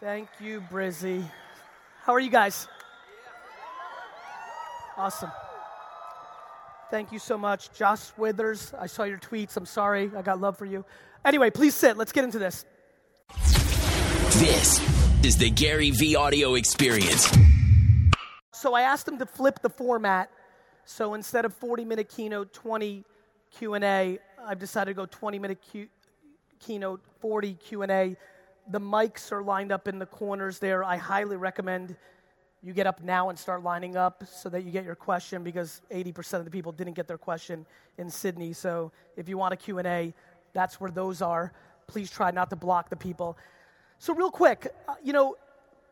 Thank you, Brizzy. How are you guys? Awesome. Thank you so much. Josh Withers, I saw your tweets. I'm sorry. I got love for you. Anyway, please sit. Let's get into this. This is the Gary Vee audio experience. So I asked him to flip the format. So instead of 40-minute keynote, 20 Q&A, I've decided to go 20-minute keynote, 40 Q&A. The mics are lined up in the corners there. I highly recommend you get up now and start lining up so that you get your question, because 80% of the people didn't get their question in Sydney. So if you want a Q&A, that's where those are. Please try not to block the people. So real quick,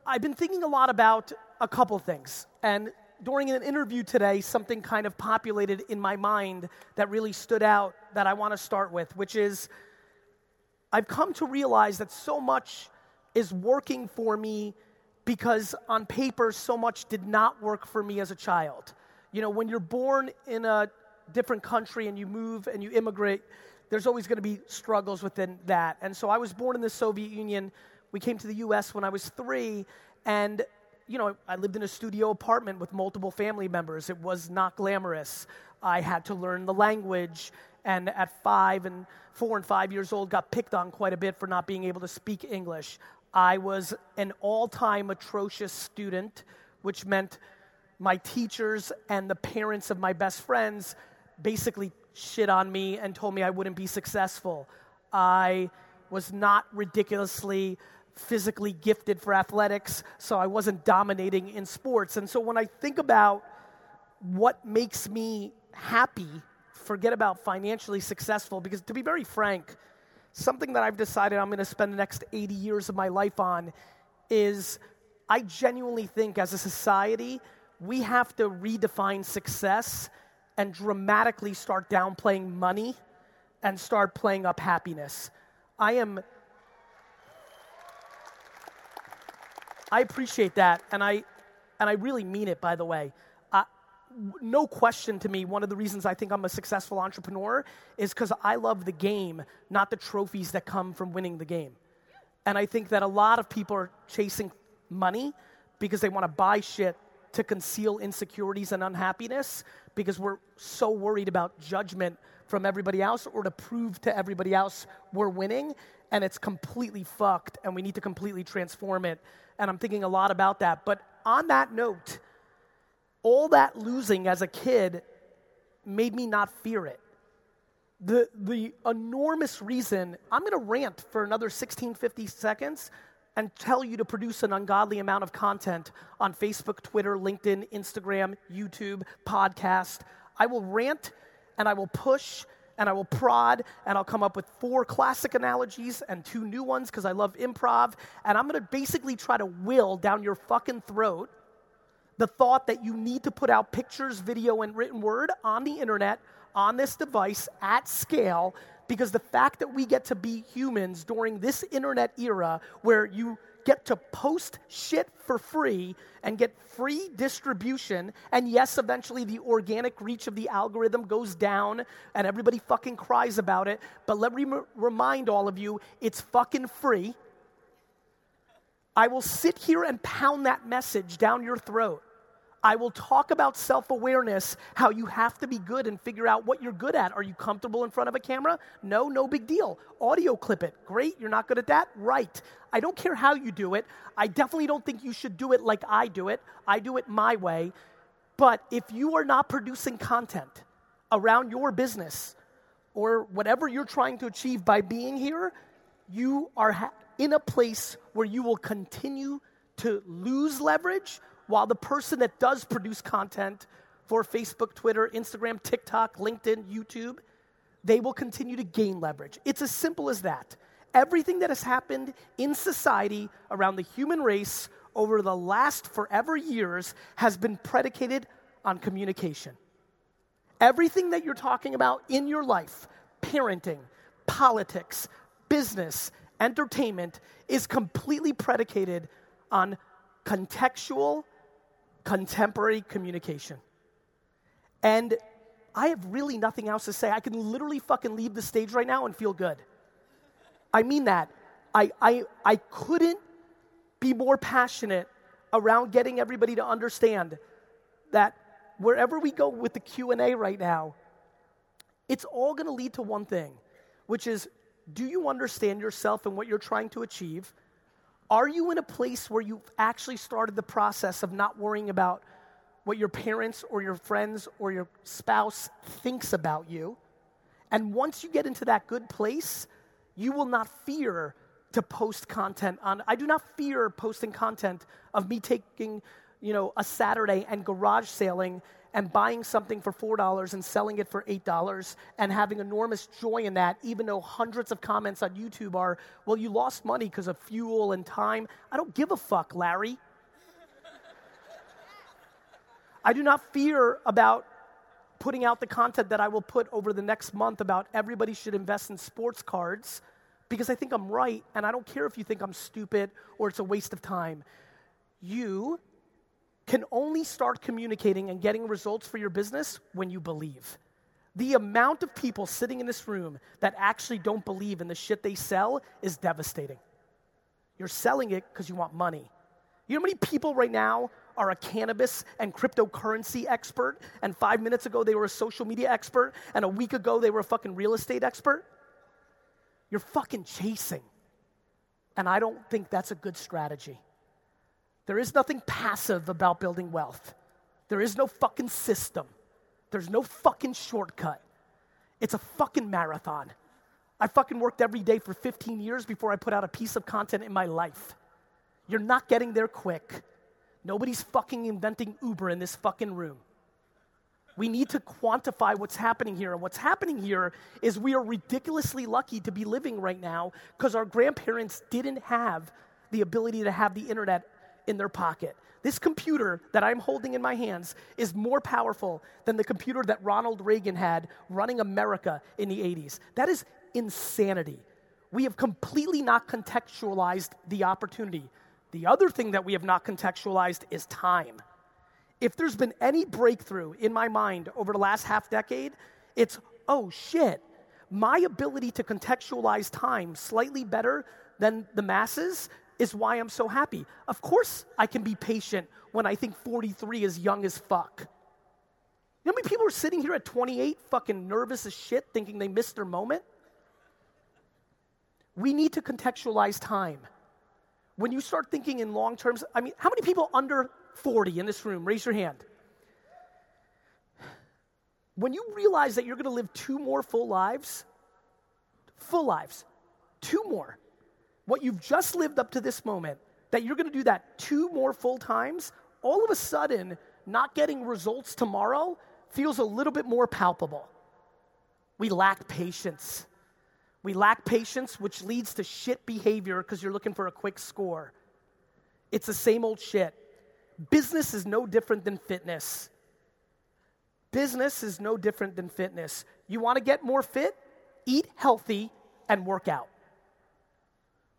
I've been thinking a lot about a couple things. And during an interview today, something kind of populated in my mind that really stood out that I want to start with, which is, I've come to realize that so much is working for me because on paper, so much did not work for me as a child. You know, when you're born in a different country and you move and you immigrate, there's always going to be struggles within that. And so I was born in the Soviet Union. We came to the U.S. when I was 3, and, I lived in a studio apartment with multiple family members. It was not glamorous. I had to learn the language. And at 4 and 5 years old, got picked on quite a bit for not being able to speak English. I was an all-time atrocious student, which meant my teachers and the parents of my best friends basically shit on me and told me I wouldn't be successful. I was not ridiculously physically gifted for athletics, so I wasn't dominating in sports. And so when I think about what makes me happy, forget about financially successful, because to be very frank, something that I've decided I'm going to spend the next 80 years of my life on is, I genuinely think as a society, we have to redefine success and dramatically start downplaying money and start playing up happiness. I appreciate that, and I really mean it, by the way. No question to me, one of the reasons I think I'm a successful entrepreneur is because I love the game, not the trophies that come from winning the game. And I think that a lot of people are chasing money because they want to buy shit to conceal insecurities and unhappiness, because we're so worried about judgment from everybody else, or to prove to everybody else we're winning, and it's completely fucked, and we need to completely transform it. And I'm thinking a lot about that. But on that note, all that losing as a kid made me not fear it. The enormous reason, I'm going to rant for another 16, 50 seconds and tell you to produce an ungodly amount of content on Facebook, Twitter, LinkedIn, Instagram, YouTube, podcast. I will rant, and I will push, and I will prod, and I'll come up with 4 classic analogies and 2 new ones because I love improv, and I'm going to basically try to will down your fucking throat the thought that you need to put out pictures, video, and written word on the internet, on this device, at scale, because the fact that we get to be humans during this internet era where you get to post shit for free and get free distribution, and yes, eventually the organic reach of the algorithm goes down and everybody fucking cries about it, but let me remind all of you, it's fucking free. I will sit here and pound that message down your throat. I will talk about self-awareness, how you have to be good and figure out what you're good at. Are you comfortable in front of a camera? No, no big deal. Audio clip it. Great, you're not good at that? Right. I don't care how you do it. I definitely don't think you should do it like I do it. I do it my way. But if you are not producing content around your business or whatever you're trying to achieve by being here, you are in a place where you will continue to lose leverage, while the person that does produce content for Facebook, Twitter, Instagram, TikTok, LinkedIn, YouTube, they will continue to gain leverage. It's as simple as that. Everything that has happened in society around the human race over the last forever years has been predicated on communication. Everything that you're talking about in your life, parenting, politics, business, entertainment, is completely predicated on contextual, contemporary communication. And I have really nothing else to say. I can literally fucking leave the stage right now and feel good. I mean that. I couldn't be more passionate around getting everybody to understand that wherever we go with the Q&A right now, it's all going to lead to one thing, which is, do you understand yourself and what you're trying to achieve? Are you in a place where you've actually started the process of not worrying about what your parents or your friends or your spouse thinks about you? And once you get into that good place, you will not fear to post content on. I do not fear posting content of me taking, a Saturday and garage sailing and buying something for $4 and selling it for $8 and having enormous joy in that, even though hundreds of comments on YouTube are, well, you lost money because of fuel and time. I don't give a fuck, Larry. I do not fear about putting out the content that I will put over the next month about everybody should invest in sports cards, because I think I'm right, and I don't care if you think I'm stupid or it's a waste of time. You can only start communicating and getting results for your business when you believe. The amount of people sitting in this room that actually don't believe in the shit they sell is devastating. You're selling it because you want money. You know how many people right now are a cannabis and cryptocurrency expert, and 5 minutes ago they were a social media expert, and a week ago they were a fucking real estate expert? You're fucking chasing. And I don't think that's a good strategy. There is nothing passive about building wealth. There is no fucking system. There's no fucking shortcut. It's a fucking marathon. I fucking worked every day for 15 years before I put out a piece of content in my life. You're not getting there quick. Nobody's fucking inventing Uber in this fucking room. We need to quantify what's happening here. And what's happening here is we are ridiculously lucky to be living right now because our grandparents didn't have the ability to have the internet in their pocket. This computer that I'm holding in my hands is more powerful than the computer that Ronald Reagan had running America in the 80s. That is insanity. We have completely not contextualized the opportunity. The other thing that we have not contextualized is time. If there's been any breakthrough in my mind over the last half decade, it's, oh shit, my ability to contextualize time slightly better than the masses is why I'm so happy. Of course I can be patient when I think 43 is young as fuck. You know how many people are sitting here at 28 fucking nervous as shit thinking they missed their moment? We need to contextualize time. When you start thinking in long terms, how many people under 40 in this room? Raise your hand. When you realize that you're going to live two more full lives, two more, what you've just lived up to this moment, that you're going to do that two more full times, all of a sudden, not getting results tomorrow feels a little bit more palpable. We lack patience. We lack patience, which leads to shit behavior because you're looking for a quick score. It's the same old shit. Business is no different than fitness. You want to get more fit? Eat healthy and work out.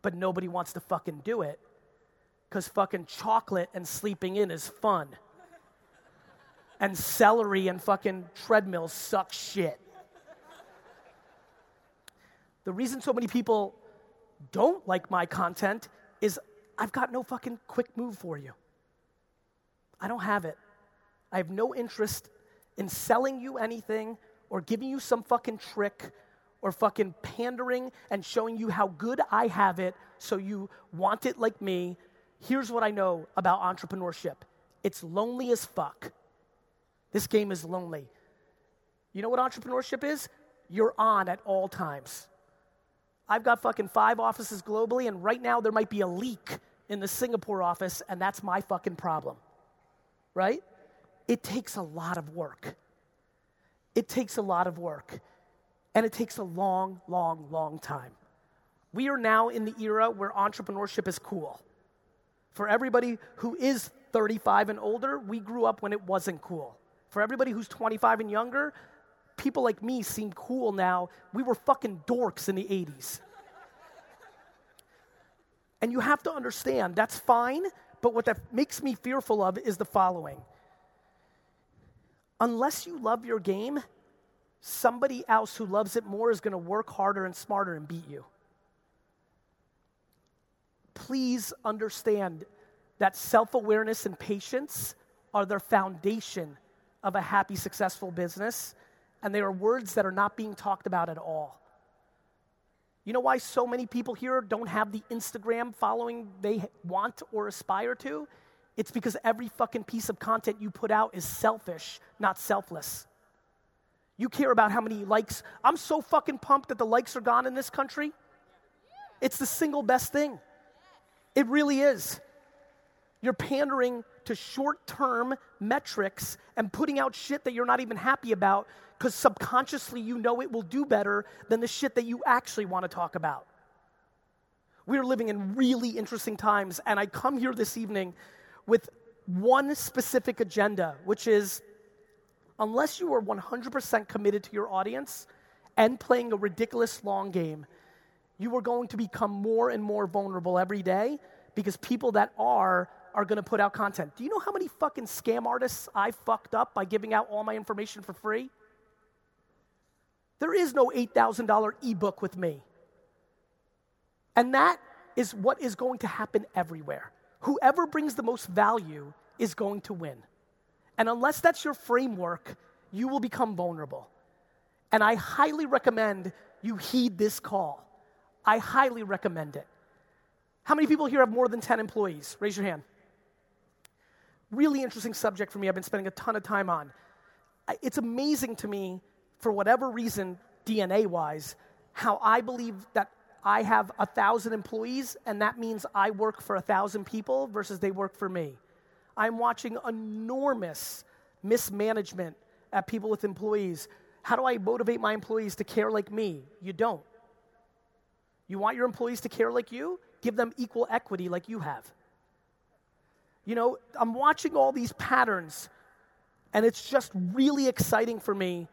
But nobody wants to fucking do it because fucking chocolate and sleeping in is fun. And celery and fucking treadmills suck shit. The reason so many people don't like my content is I've got no fucking quick move for you. I don't have it. I have no interest in selling you anything or giving you some fucking trick or fucking pandering and showing you how good I have it so you want it like me. Here's what I know about entrepreneurship. It's lonely as fuck. This game is lonely. You know what entrepreneurship is? You're on at all times. I've got fucking 5 offices globally, and right now there might be a leak in the Singapore office, and that's my fucking problem, right? It takes a lot of work. And it takes a long, long, long time. We are now in the era where entrepreneurship is cool. For everybody who is 35 and older, we grew up when it wasn't cool. For everybody who's 25 and younger, people like me seem cool now. We were fucking dorks in the 80s. And you have to understand, that's fine, but what that makes me fearful of is the following. Unless you love your game, somebody else who loves it more is going to work harder and smarter and beat you. please understand that self-awareness and patience are the foundation of a happy, successful business, and they are words that are not being talked about at all. You know why so many people here don't have the Instagram following they want or aspire to? It's because every fucking piece of content you put out is selfish, not selfless. You care about how many likes. I'm so fucking pumped that the likes are gone in this country. It's the single best thing. It really is. You're pandering to short-term metrics and putting out shit that you're not even happy about because subconsciously you know it will do better than the shit that you actually want to talk about. We're living in really interesting times, and I come here this evening with one specific agenda, which is unless you are 100% committed to your audience and playing a ridiculous long game, you are going to become more and more vulnerable every day because people that are going to put out content. Do you know how many fucking scam artists I fucked up by giving out all my information for free? There is no $8,000 ebook with me. And that is what is going to happen everywhere. Whoever brings the most value is going to win. And unless that's your framework, you will become vulnerable. And I highly recommend you heed this call. I highly recommend it. How many people here have more than 10 employees? Raise your hand. Really interesting subject for me. I've been spending a ton of time on. It's amazing to me, for whatever reason, DNA-wise, how I believe that I have 1,000 employees, and that means I work for 1,000 people versus they work for me. I'm watching enormous mismanagement at people with employees. How do I motivate my employees to care like me? You don't. You want your employees to care like you? Give them equal equity like you have. You know, I'm watching all these patterns, and it's just really exciting for me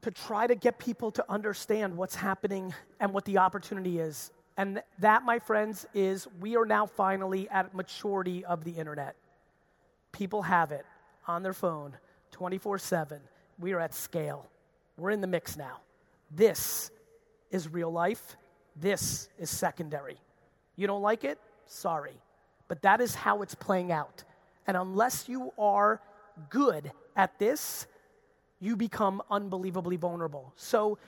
to try to get people to understand what's happening and what the opportunity is. And that, my friends, is we are now finally at maturity of the internet. People have it on their phone 24/7. We are at scale. We're in the mix now. This is real life. This is secondary. You don't like it? Sorry. But that is how it's playing out. And unless you are good at this, you become unbelievably vulnerable. So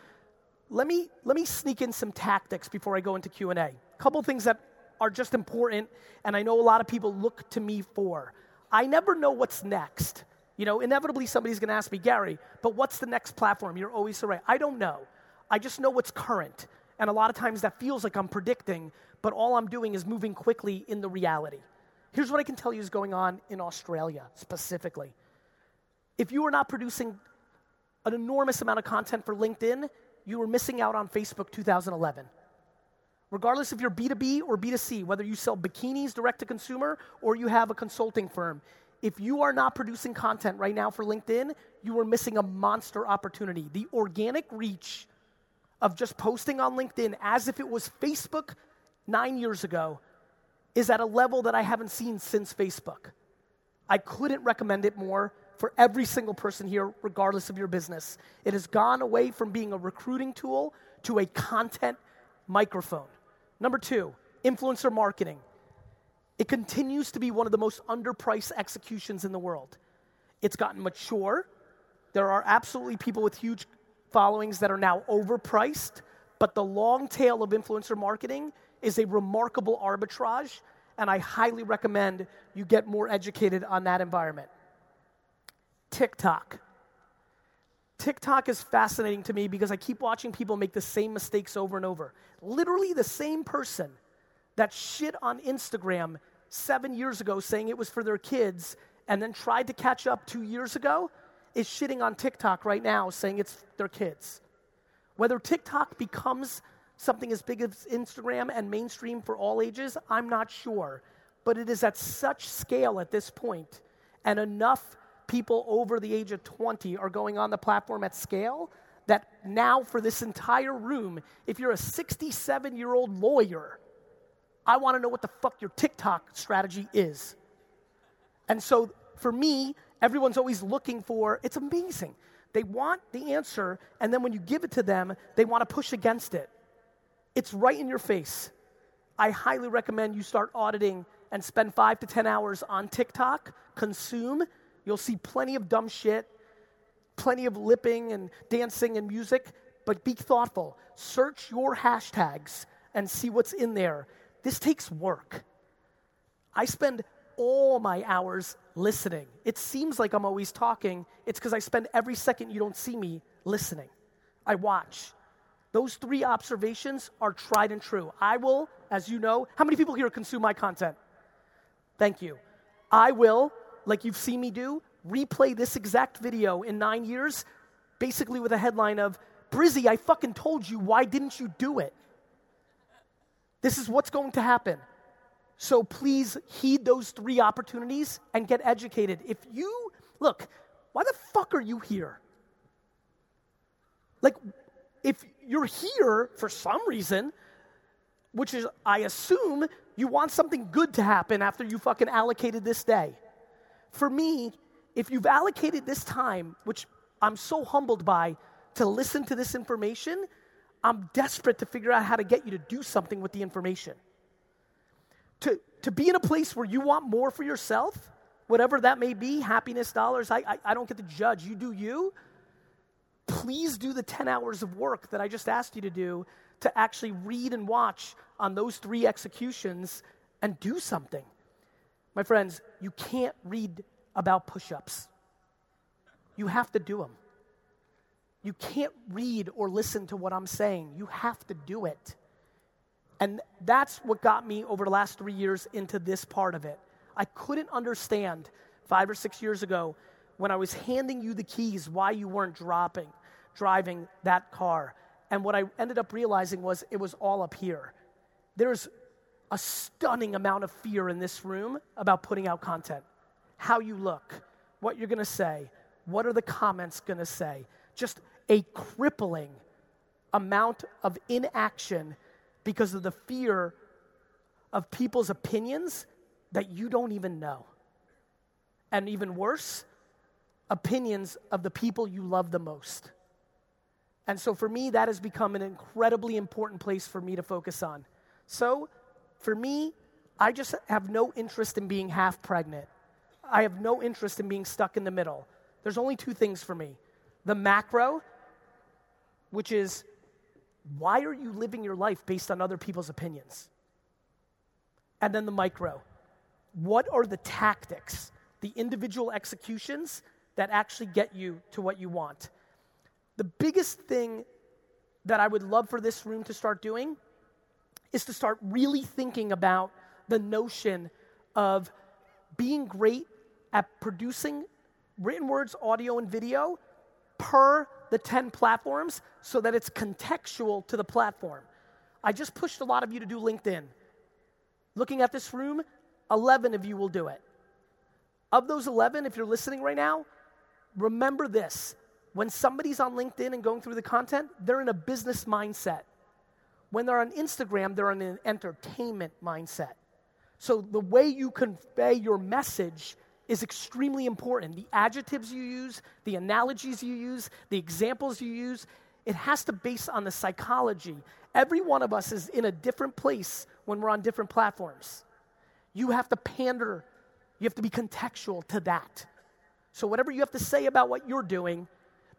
let me sneak in some tactics before I go into Q&A. A couple things that are just important, and I know a lot of people look to me for. I never know what's next. You know, inevitably somebody's going to ask me, Gary, but what's the next platform? You're always so right. I don't know. I just know what's current. And a lot of times that feels like I'm predicting, but all I'm doing is moving quickly in the reality. Here's what I can tell you is going on in Australia specifically. If you are not producing an enormous amount of content for LinkedIn, you were missing out on Facebook 2011. Regardless if you're B2B or B2C, whether you sell bikinis direct to consumer or you have a consulting firm, if you are not producing content right now for LinkedIn, you are missing a monster opportunity. The organic reach of just posting on LinkedIn as if it was Facebook 9 years ago is at a level that I haven't seen since Facebook. I couldn't recommend it more for every single person here, regardless of your business. It has gone away from being a recruiting tool to a content microphone. Number two, influencer marketing. It continues to be one of the most underpriced executions in the world. It's gotten mature. There are absolutely people with huge followings that are now overpriced, but the long tail of influencer marketing is a remarkable arbitrage, and I highly recommend you get more educated on that environment. TikTok. TikTok is fascinating to me because I keep watching people make the same mistakes over and over. Literally the same person that shit on Instagram 7 years ago saying it was for their kids and then tried to catch up 2 years ago is shitting on TikTok right now saying it's their kids. Whether TikTok becomes something as big as Instagram and mainstream for all ages, I'm not sure. But it is at such scale at this point, and enough people over the age of 20 are going on the platform at scale that now for this entire room, if you're a 67-year-old lawyer, I want to know what the fuck your TikTok strategy is. And so for me, everyone's always looking for, it's amazing. They want the answer, and then when you give it to them, they want to push against it. It's right in your face. I highly recommend you start auditing and spend 5 to 10 hours on TikTok, consume. You'll see plenty of dumb shit, plenty of lipping and dancing and music, but be thoughtful. Search your hashtags and see what's in there. This takes work. I spend all my hours listening. It seems like I'm always talking. It's because I spend every second you don't see me listening. I watch. Those 3 observations are tried and true. I will, as you know, how many people here consume my content? Thank you. I will, like you've seen me do, replay this exact video in 9 years, basically with a headline of, Brizzy, I fucking told you, why didn't you do it? This is what's going to happen. So please heed those 3 opportunities and get educated. If you, look, why the fuck are you here? Like, if you're here for some reason, which is, I assume, you want something good to happen after you fucking allocated this day. For me, if you've allocated this time, which I'm so humbled by, to listen to this information, I'm desperate to figure out how to get you to do something with the information. To be in a place where you want more for yourself, whatever that may be, happiness, dollars, I don't get to judge. You do you. Please do the 10 hours of work that I just asked you to do to actually read and watch on those 3 executions and do something. My friends, you can't read about push-ups. You have to do them. You can't read or listen to what I'm saying. You have to do it. And that's what got me over the last 3 years into this part of it. I couldn't understand 5 or 6 years ago when I was handing you the keys why you weren't driving that car. And what I ended up realizing was it was all up here. There's a stunning amount of fear in this room about putting out content. How you look, what you're gonna say, what are the comments gonna say. Just a crippling amount of inaction because of the fear of people's opinions that you don't even know. And even worse, opinions of the people you love the most. And so for me, that has become an incredibly important place for me to focus on. So for me, I just have no interest in being half pregnant. I have no interest in being stuck in the middle. There's only 2 things for me. The macro, which is, why are you living your life based on other people's opinions? And then the micro. What are the tactics, the individual executions that actually get you to what you want? The biggest thing that I would love for this room to start doing is to start really thinking about the notion of being great at producing written words, audio, and video per the 10 platforms so that it's contextual to the platform. I just pushed a lot of you to do LinkedIn. Looking at this room, 11 of you will do it. Of those 11, if you're listening right now, remember this. When somebody's on LinkedIn and going through the content, they're in a business mindset. When they're on Instagram, they're in an entertainment mindset. So the way you convey your message is extremely important. The adjectives you use, the analogies you use, the examples you use, it has to base on the psychology. Every one of us is in a different place when we're on different platforms. You have to pander, you have to be contextual to that. So whatever you have to say about what you're doing,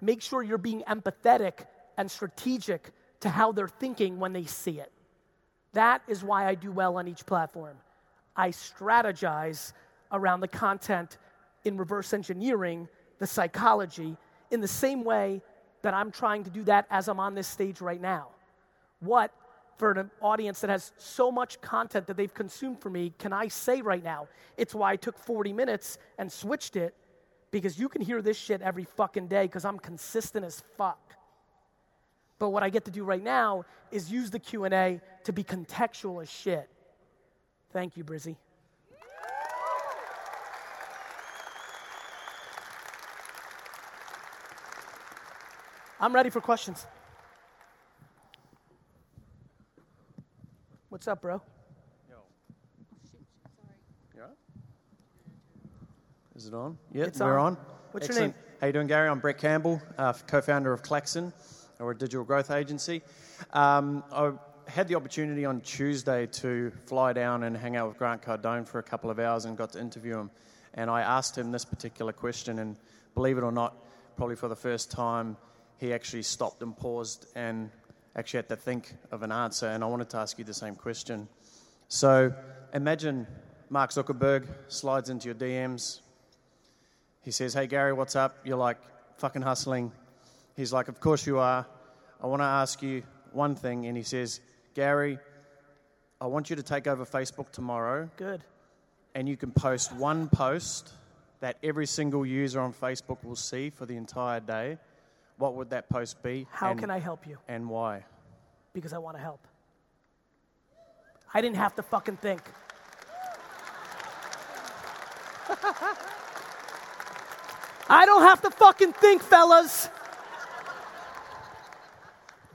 make sure you're being empathetic and strategic to how they're thinking when they see it. That is why I do well on each platform. I strategize around the content in reverse engineering, the psychology, in the same way that I'm trying to do that as I'm on this stage right now. What, for an audience that has so much content that they've consumed for me, can I say right now? It's why I took 40 minutes and switched it, because you can hear this shit every fucking day because I'm consistent as fuck. But what I get to do right now is use the Q&A to be contextual as shit. Thank you, Brizzy. I'm ready for questions. What's up, bro? Yo. Oh, shit, sorry. You all right? Is it on? Yeah, we're on. What's Excellent. Your name? How you doing, Gary? I'm Brett Campbell, co-founder of Claxon, or a digital growth agency. I had the opportunity on Tuesday to fly down and hang out with Grant Cardone for a couple of hours and got to interview him. And I asked him this particular question, and believe it or not, probably for the first time, he actually stopped and paused and actually had to think of an answer. And I wanted to ask you the same question. So imagine Mark Zuckerberg slides into your DMs. He says, "Hey, Gary, what's up?" You're like, "Fucking hustling." He's like, "Of course you are. I want to ask you one thing." And he says, "Gary, I want you to take over Facebook tomorrow. Good. And you can post one post that every single user on Facebook will see for the entire day. What would that post be? How can I help you? And why?" Because I want to help. I didn't have to fucking think. I don't have to fucking think, fellas.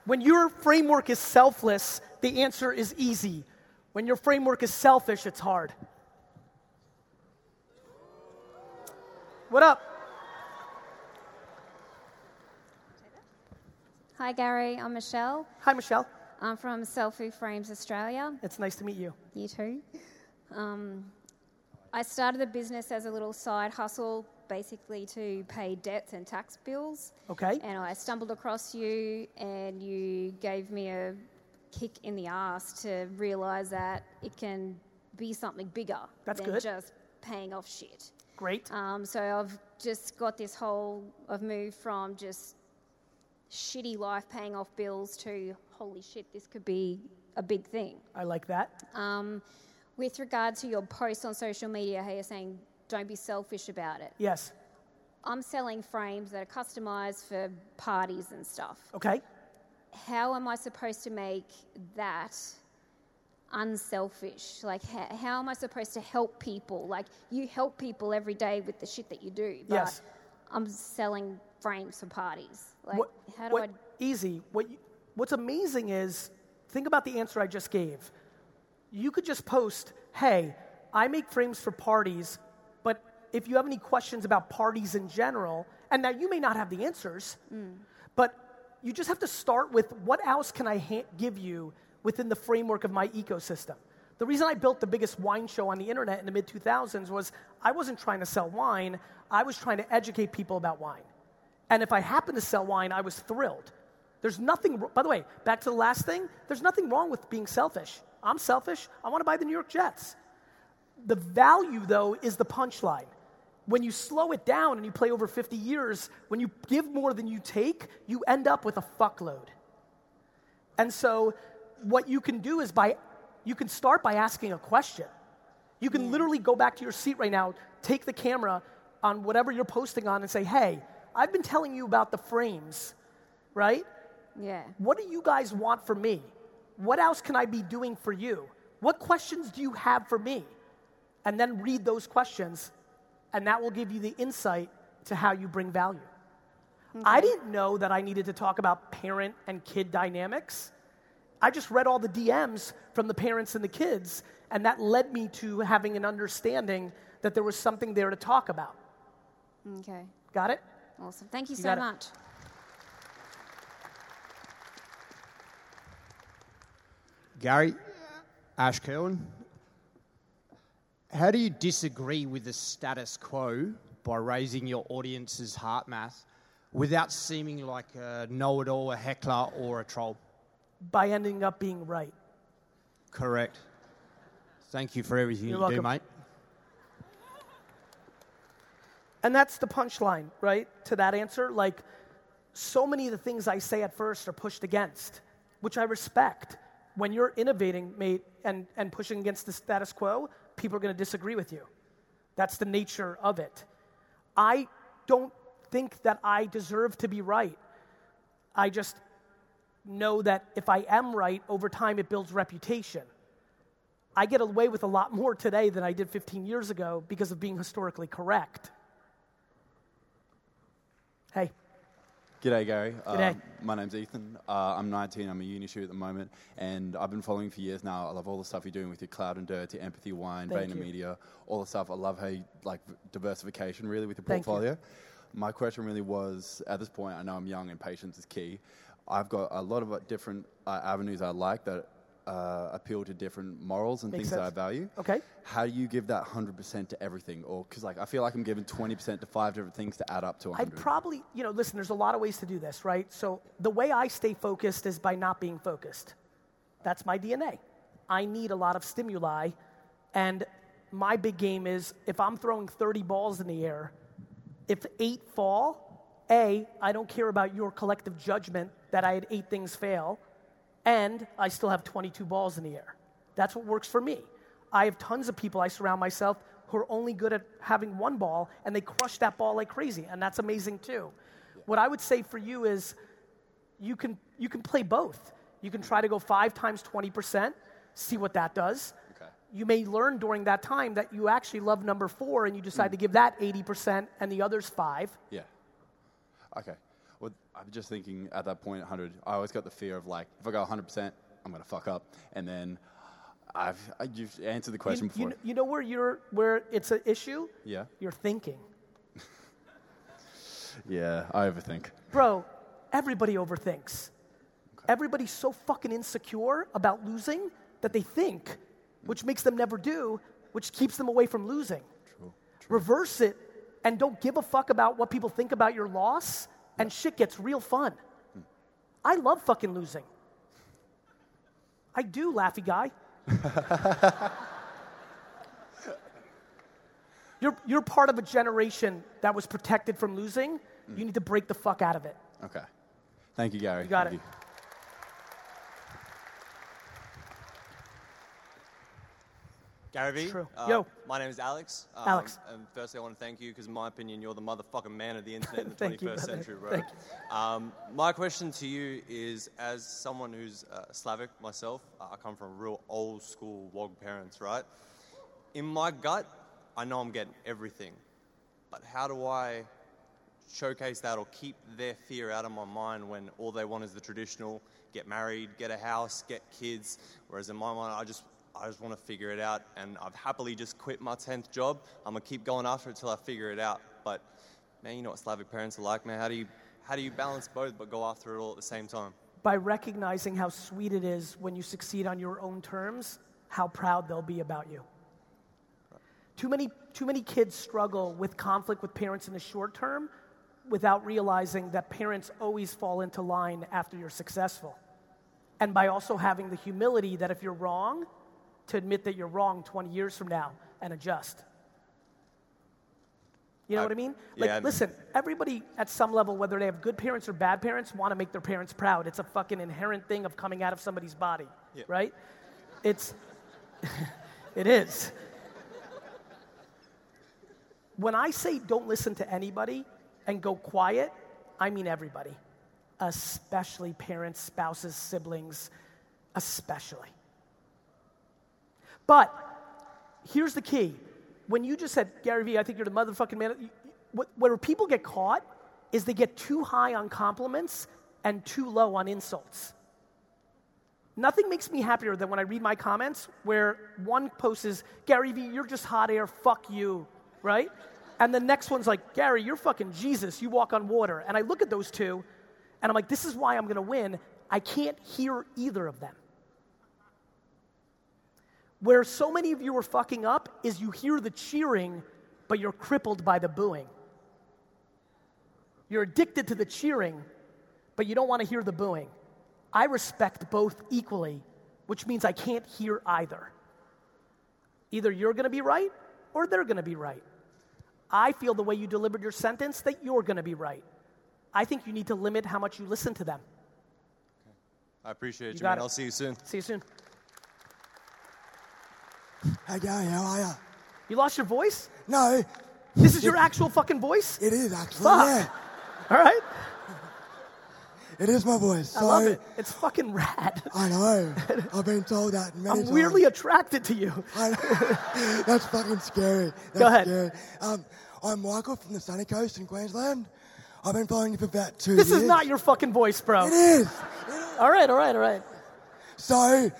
When your framework is selfless, the answer is easy. When your framework is selfish, it's hard. What up? Hi, Gary. I'm Michelle. Hi, Michelle. I'm from Selfie Frames Australia. It's nice to meet you. You too. I started the business as a little side hustle, basically to pay debts and tax bills. Okay. And I stumbled across you, and you gave me a kick in the ass to realize that it can be something bigger than just paying off shit. Great. So I've just got this whole, I've moved from just shitty life paying off bills to holy shit, this could be a big thing. I like that. With regard to your posts on social media, how you're saying don't be selfish about it. Yes. I'm selling frames that are customized for parties and stuff. Okay. How am I supposed to make that unselfish? Like, how am I supposed to help people? Like, you help people every day with the shit that you do. But yes. I'm selling frames for parties. Like, Easy. What's amazing is, think about the answer I just gave. You could just post, "Hey, I make frames for parties, but if you have any questions about parties in general," and now you may not have the answers, but you just have to start with, what else can I give you within the framework of my ecosystem? The reason I built the biggest wine show on the internet in the mid-2000s was I wasn't trying to sell wine, I was trying to educate people about wine. And if I happened to sell wine, I was thrilled. There's nothing, by the way, back to the last thing, there's nothing wrong with being selfish. I'm selfish, I want to buy the New York Jets. The value, though, is the punchline. When you slow it down and you play over 50 years, when you give more than you take, you end up with a fuckload. And so what you can do is you can start by asking a question. You can literally go back to your seat right now, take the camera on whatever you're posting on and say, "Hey, I've been telling you about the frames, right? Yeah. What do you guys want from me? What else can I be doing for you? What questions do you have for me?" And then read those questions, and that will give you the insight to how you bring value. Okay. I didn't know that I needed to talk about parent and kid dynamics. I just read all the DMs from the parents and the kids, and that led me to having an understanding that there was something there to talk about. Okay. Got it? Awesome. Thank you so much. Gary, Ash Curlin, how do you disagree with the status quo by raising your audience's heart math without seeming like a know-it-all, a heckler, or a troll? By ending up being right. Correct. Thank you for everything you do, mate. And that's the punchline, right, to that answer. Like, so many of the things I say at first are pushed against, which I respect. When you're innovating, mate, and pushing against the status quo, people are going to disagree with you. That's the nature of it. I don't think that I deserve to be right. I just know that if I am right, over time it builds reputation. I get away with a lot more today than I did 15 years ago because of being historically correct. Hey. G'day, Gary. G'day. My name's Ethan. I'm 19. I'm a uni student at the moment, and I've been following you for years now. I love all the stuff you're doing with your Cloud and Dirt, your Empathy Wine, Vayner Media, all the stuff. I love how you like diversification really with your portfolio. My question really was, at this point, I know I'm young and patience is key. I've got a lot of different avenues I like that appeal to different morals and things that I value. Okay. How do you give that 100% to everything? Or because like I feel like I'm giving 20% to five different things to add up to 100. I'd probably, you know, listen, there's a lot of ways to do this, right? So the way I stay focused is by not being focused. That's my DNA. I need a lot of stimuli, and my big game is if I'm throwing 30 balls in the air, if 8 fall, A, I don't care about your collective judgment that I had 8 things fail, and I still have 22 balls in the air. That's what works for me. I have tons of people I surround myself who are only good at having 1 ball, and they crush that ball like crazy, and that's amazing too. Yeah. What I would say for you is you can play both. You can try to go 5 times 20%, see what that does. Okay. You may learn during that time that you actually love number 4, and you decide to give that 80% and the others 5. Yeah. Okay. Well, I'm just thinking at that point, 100, I always got the fear of like, if I go 100%, I'm going to fuck up. And then you've answered the question before. You know where it's an issue? Yeah. You're thinking. Yeah, I overthink. Bro, everybody overthinks. Okay. Everybody's so fucking insecure about losing that they think, which makes them never do, which keeps them away from losing. True. Reverse it and don't give a fuck about what people think about your loss. And shit gets real fun. I love fucking losing. I do, laughy guy. You're part of a generation that was protected from losing. You need to break the fuck out of it. Okay. Thank you, Gary. You got Thank it. You. Gary Vee, yo. My name is Alex. And firstly, I want to thank you because, in my opinion, you're the motherfucking man of the internet in the 21st century, bro. My question to you is, as someone who's Slavic myself, I come from real old school WOG parents, right? In my gut, I know I'm getting everything, but how do I showcase that or keep their fear out of my mind when all they want is the traditional, get married, get a house, get kids, whereas in my mind, I just want to figure it out, and I've happily just quit my 10th job. I'm going to keep going after it till I figure it out. But, man, you know what Slavic parents are like, man. How do you balance both but go after it all at the same time? By recognizing how sweet it is when you succeed on your own terms, how proud they'll be about you. Right. Too many kids struggle with conflict with parents in the short term without realizing that parents always fall into line after you're successful. And by also having the humility that if you're wrong, to admit that you're wrong 20 years from now and adjust. You know what I mean? Like, yeah, listen, everybody at some level, whether they have good parents or bad parents, want to make their parents proud. It's a fucking inherent thing of coming out of somebody's body, right? It is. When I say don't listen to anybody and go quiet, I mean everybody, especially parents, spouses, siblings, especially. But here's the key. When you just said, Gary Vee, I think you're the motherfucking man, where people get caught is they get too high on compliments and too low on insults. Nothing makes me happier than when I read my comments where one post is, Gary Vee, you're just hot air, fuck you, right? And the next one's like, Gary, you're fucking Jesus, you walk on water. And I look at those two, and I'm like, this is why I'm going to win. I can't hear either of them. Where so many of you are fucking up is you hear the cheering, but you're crippled by the booing. You're addicted to the cheering, but you don't want to hear the booing. I respect both equally, which means I can't hear either. Either you're going to be right or they're going to be right. I feel the way you delivered your sentence that you're going to be right. I think you need to limit how much you listen to them. Okay. I appreciate you man. I'll see you soon. See you soon. Hey Gary, how are ya? You lost your voice? No. This is your actual fucking voice? It is actually. Fuck. Yeah. All right. It is my voice. I love it. It's fucking rad. I know. I've been told that many times. I'm weirdly attracted to you. I know. That's fucking scary. That's Go ahead. Scary. I'm Michael from the sunny coast in Queensland. I've been following you for about 2 years. This is not your fucking voice, bro. It is. All right. So.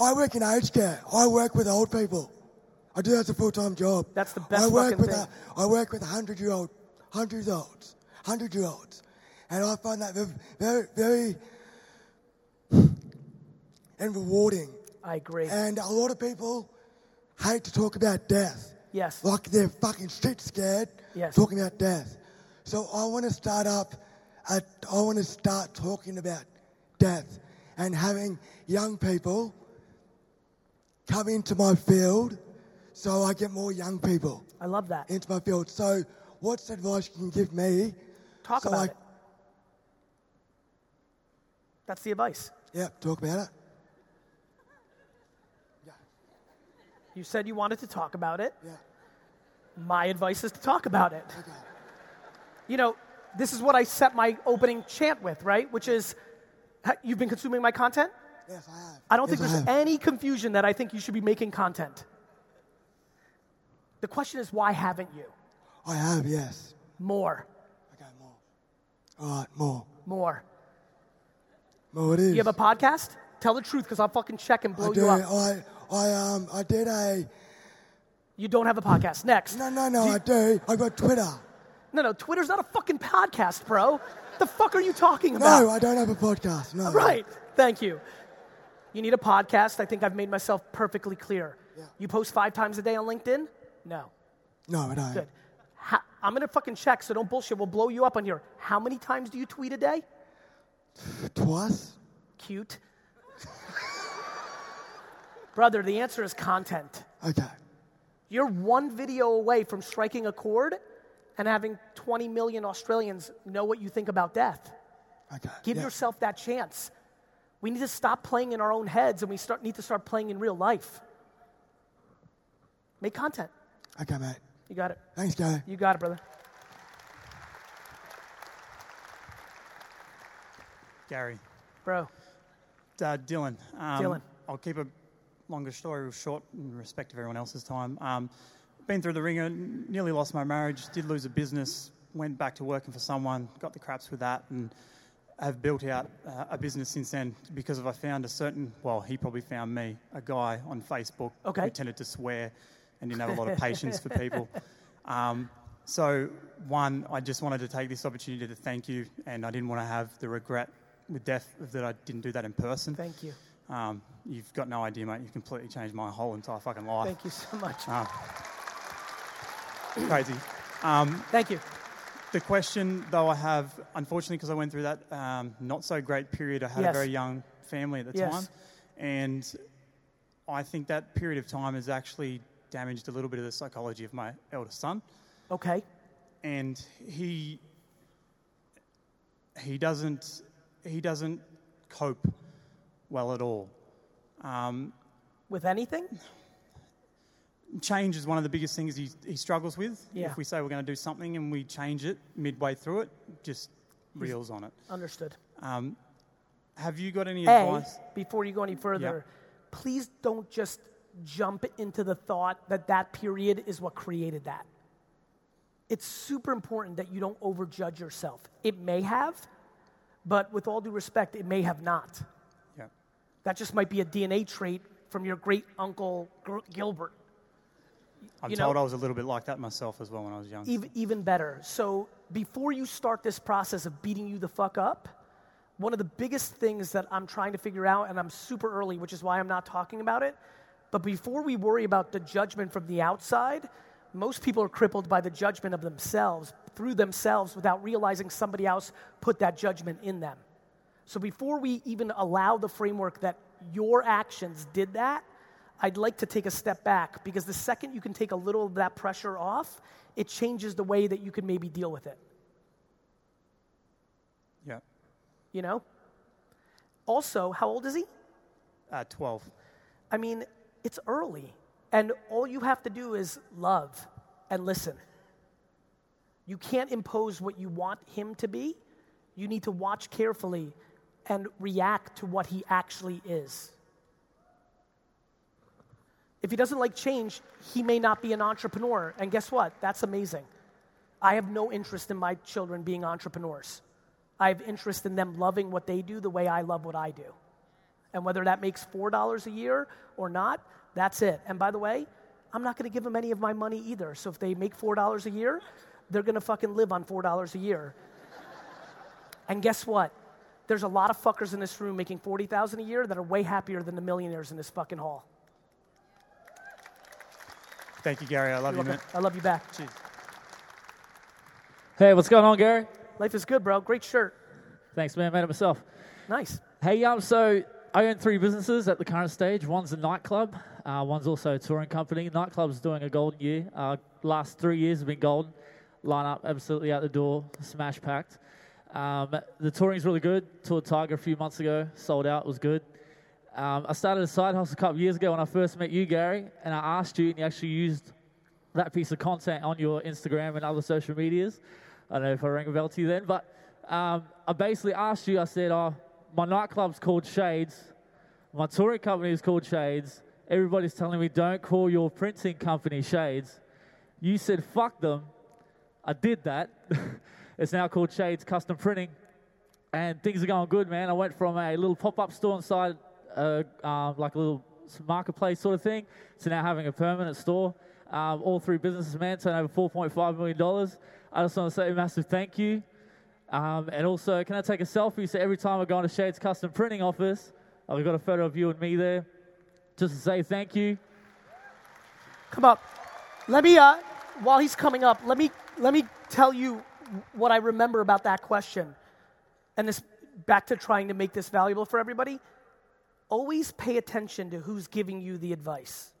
I work in aged care. I work with old people. I do that as a full-time job. That's the best fucking thing. I work with 100-year-olds. And I find that very, very and rewarding. I agree. And a lot of people hate to talk about death. Yes. Like they're fucking shit scared talking about death. So I want to start up, I want to start talking about death and having young people come into my field so I get more young people. I love that. Into my field. So what's the advice you can give me? Talk about it. That's the advice. Yeah, talk about it. You said you wanted to talk about it. Yeah. My advice is to talk about it. Okay. You know, this is what I set my opening chant with, right? Which is, you've been consuming my content? Yes, I have. I don't think there's any confusion that I think you should be making content. The question is, why haven't you? I have, yes. More. Okay, more. All right, more. More. More it is. You have a podcast? Tell the truth, because I'll fucking check and blow you up. I did a... You don't have a podcast. Next. No, I do. I got Twitter. No, Twitter's not a fucking podcast, bro. The fuck are you talking about? No, I don't have a podcast. No. Right. Thank you. You need a podcast. I think I've made myself perfectly clear. Yeah. You post 5 times a day on LinkedIn? No. No, I don't. Good. I'm going to fucking check, so don't bullshit. We'll blow you up on here. How many times do you tweet a day? Twice. Cute. Brother, the answer is content. Okay. You're one video away from striking a chord and having 20 million Australians know what you think about death. Okay. Give yourself that chance. We need to stop playing in our own heads, and we need to start playing in real life. Make content. Okay, mate. You got it. Thanks, Gary. You got it, brother. Gary. Bro. Dylan. Dylan. I'll keep a... longer story short in respect of everyone else's time. Been through the ringer, nearly lost my marriage, did lose a business, went back to working for someone, got the craps with that, and have built out a business since then because of I found a certain, well, he probably found me, a guy on Facebook who tended to swear and didn't have a lot of patience for people. So, one, I just wanted to take this opportunity to thank you, and I didn't want to have the regret with death that I didn't do that in person. Thank you. You've got no idea, mate. You've completely changed my whole entire fucking life. Thank you so much. Crazy. Thank you. The question, though, I have, unfortunately, because I went through that not so great period, I had a very young family at the time. And I think that period of time has actually damaged a little bit of the psychology of my eldest son. Okay. And he doesn't cope well at all. With anything? Change is one of the biggest things he struggles with. Yeah. If we say we're going to do something and we change it midway through it, just reels on it. Understood. Have you got any advice? Before you go any further, please don't just jump into the thought that period is what created that. It's super important that you don't overjudge yourself. It may have, but with all due respect, it may have not. That just might be a DNA trait from your great uncle Gilbert. I'm told I was a little bit like that myself as well when I was young. Even better. So before you start this process of beating you the fuck up, one of the biggest things that I'm trying to figure out, and I'm super early, which is why I'm not talking about it, but before we worry about the judgment from the outside, most people are crippled by the judgment of themselves, through themselves, without realizing somebody else put that judgment in them. So before we even allow the framework that your actions did that, I'd like to take a step back, because the second you can take a little of that pressure off, it changes the way that you can maybe deal with it. Yeah. You know? Also, how old is he? 12. I mean, it's early, and all you have to do is love and listen. You can't impose what you want him to be. You need to watch carefully and react to what he actually is. If he doesn't like change, he may not be an entrepreneur. And guess what? That's amazing. I have no interest in my children being entrepreneurs. I have interest in them loving what they do the way I love what I do. And whether that makes $4 a year or not, that's it. And by the way, I'm not going to give them any of my money either. So if they make $4 a year, they're going to fucking live on $4 a year. And guess what? There's a lot of fuckers in this room making $40,000 a year that are way happier than the millionaires in this fucking hall. Thank you, Gary. I love you, man. I love you back. Cheers. Hey, what's going on, Gary? Life is good, bro. Great shirt. Thanks, man. I made it myself. Nice. Hey, so I own three businesses at the current stage. One's a nightclub. One's also a touring company. Nightclub's doing a golden year. Last 3 years have been golden. Lineup absolutely out the door, smash packed. The touring's really good. Toured Tiger a few months ago, sold out, was good. I started a side hustle a couple years ago when I first met you, Gary, and I asked you, and you actually used that piece of content on your Instagram and other social medias. I don't know if I rang a bell to you then, but I basically asked you, I said, my nightclub's called Shades, my touring company is called Shades, everybody's telling me don't call your printing company Shades. You said, fuck them. I did that. It's now called Shades Custom Printing, and things are going good, man. I went from a little pop-up store inside, like a little marketplace sort of thing, to now having a permanent store. All three businesses, man, turn over $4.5 million. I just want to say a massive thank you. And also, can I take a selfie? So every time I go into Shades Custom Printing office, I've got a photo of you and me there, just to say thank you. Come up. Let me, while he's coming up, let me tell you what I remember about that question, and this back to trying to make this valuable for everybody. Always pay attention to who's giving you the advice.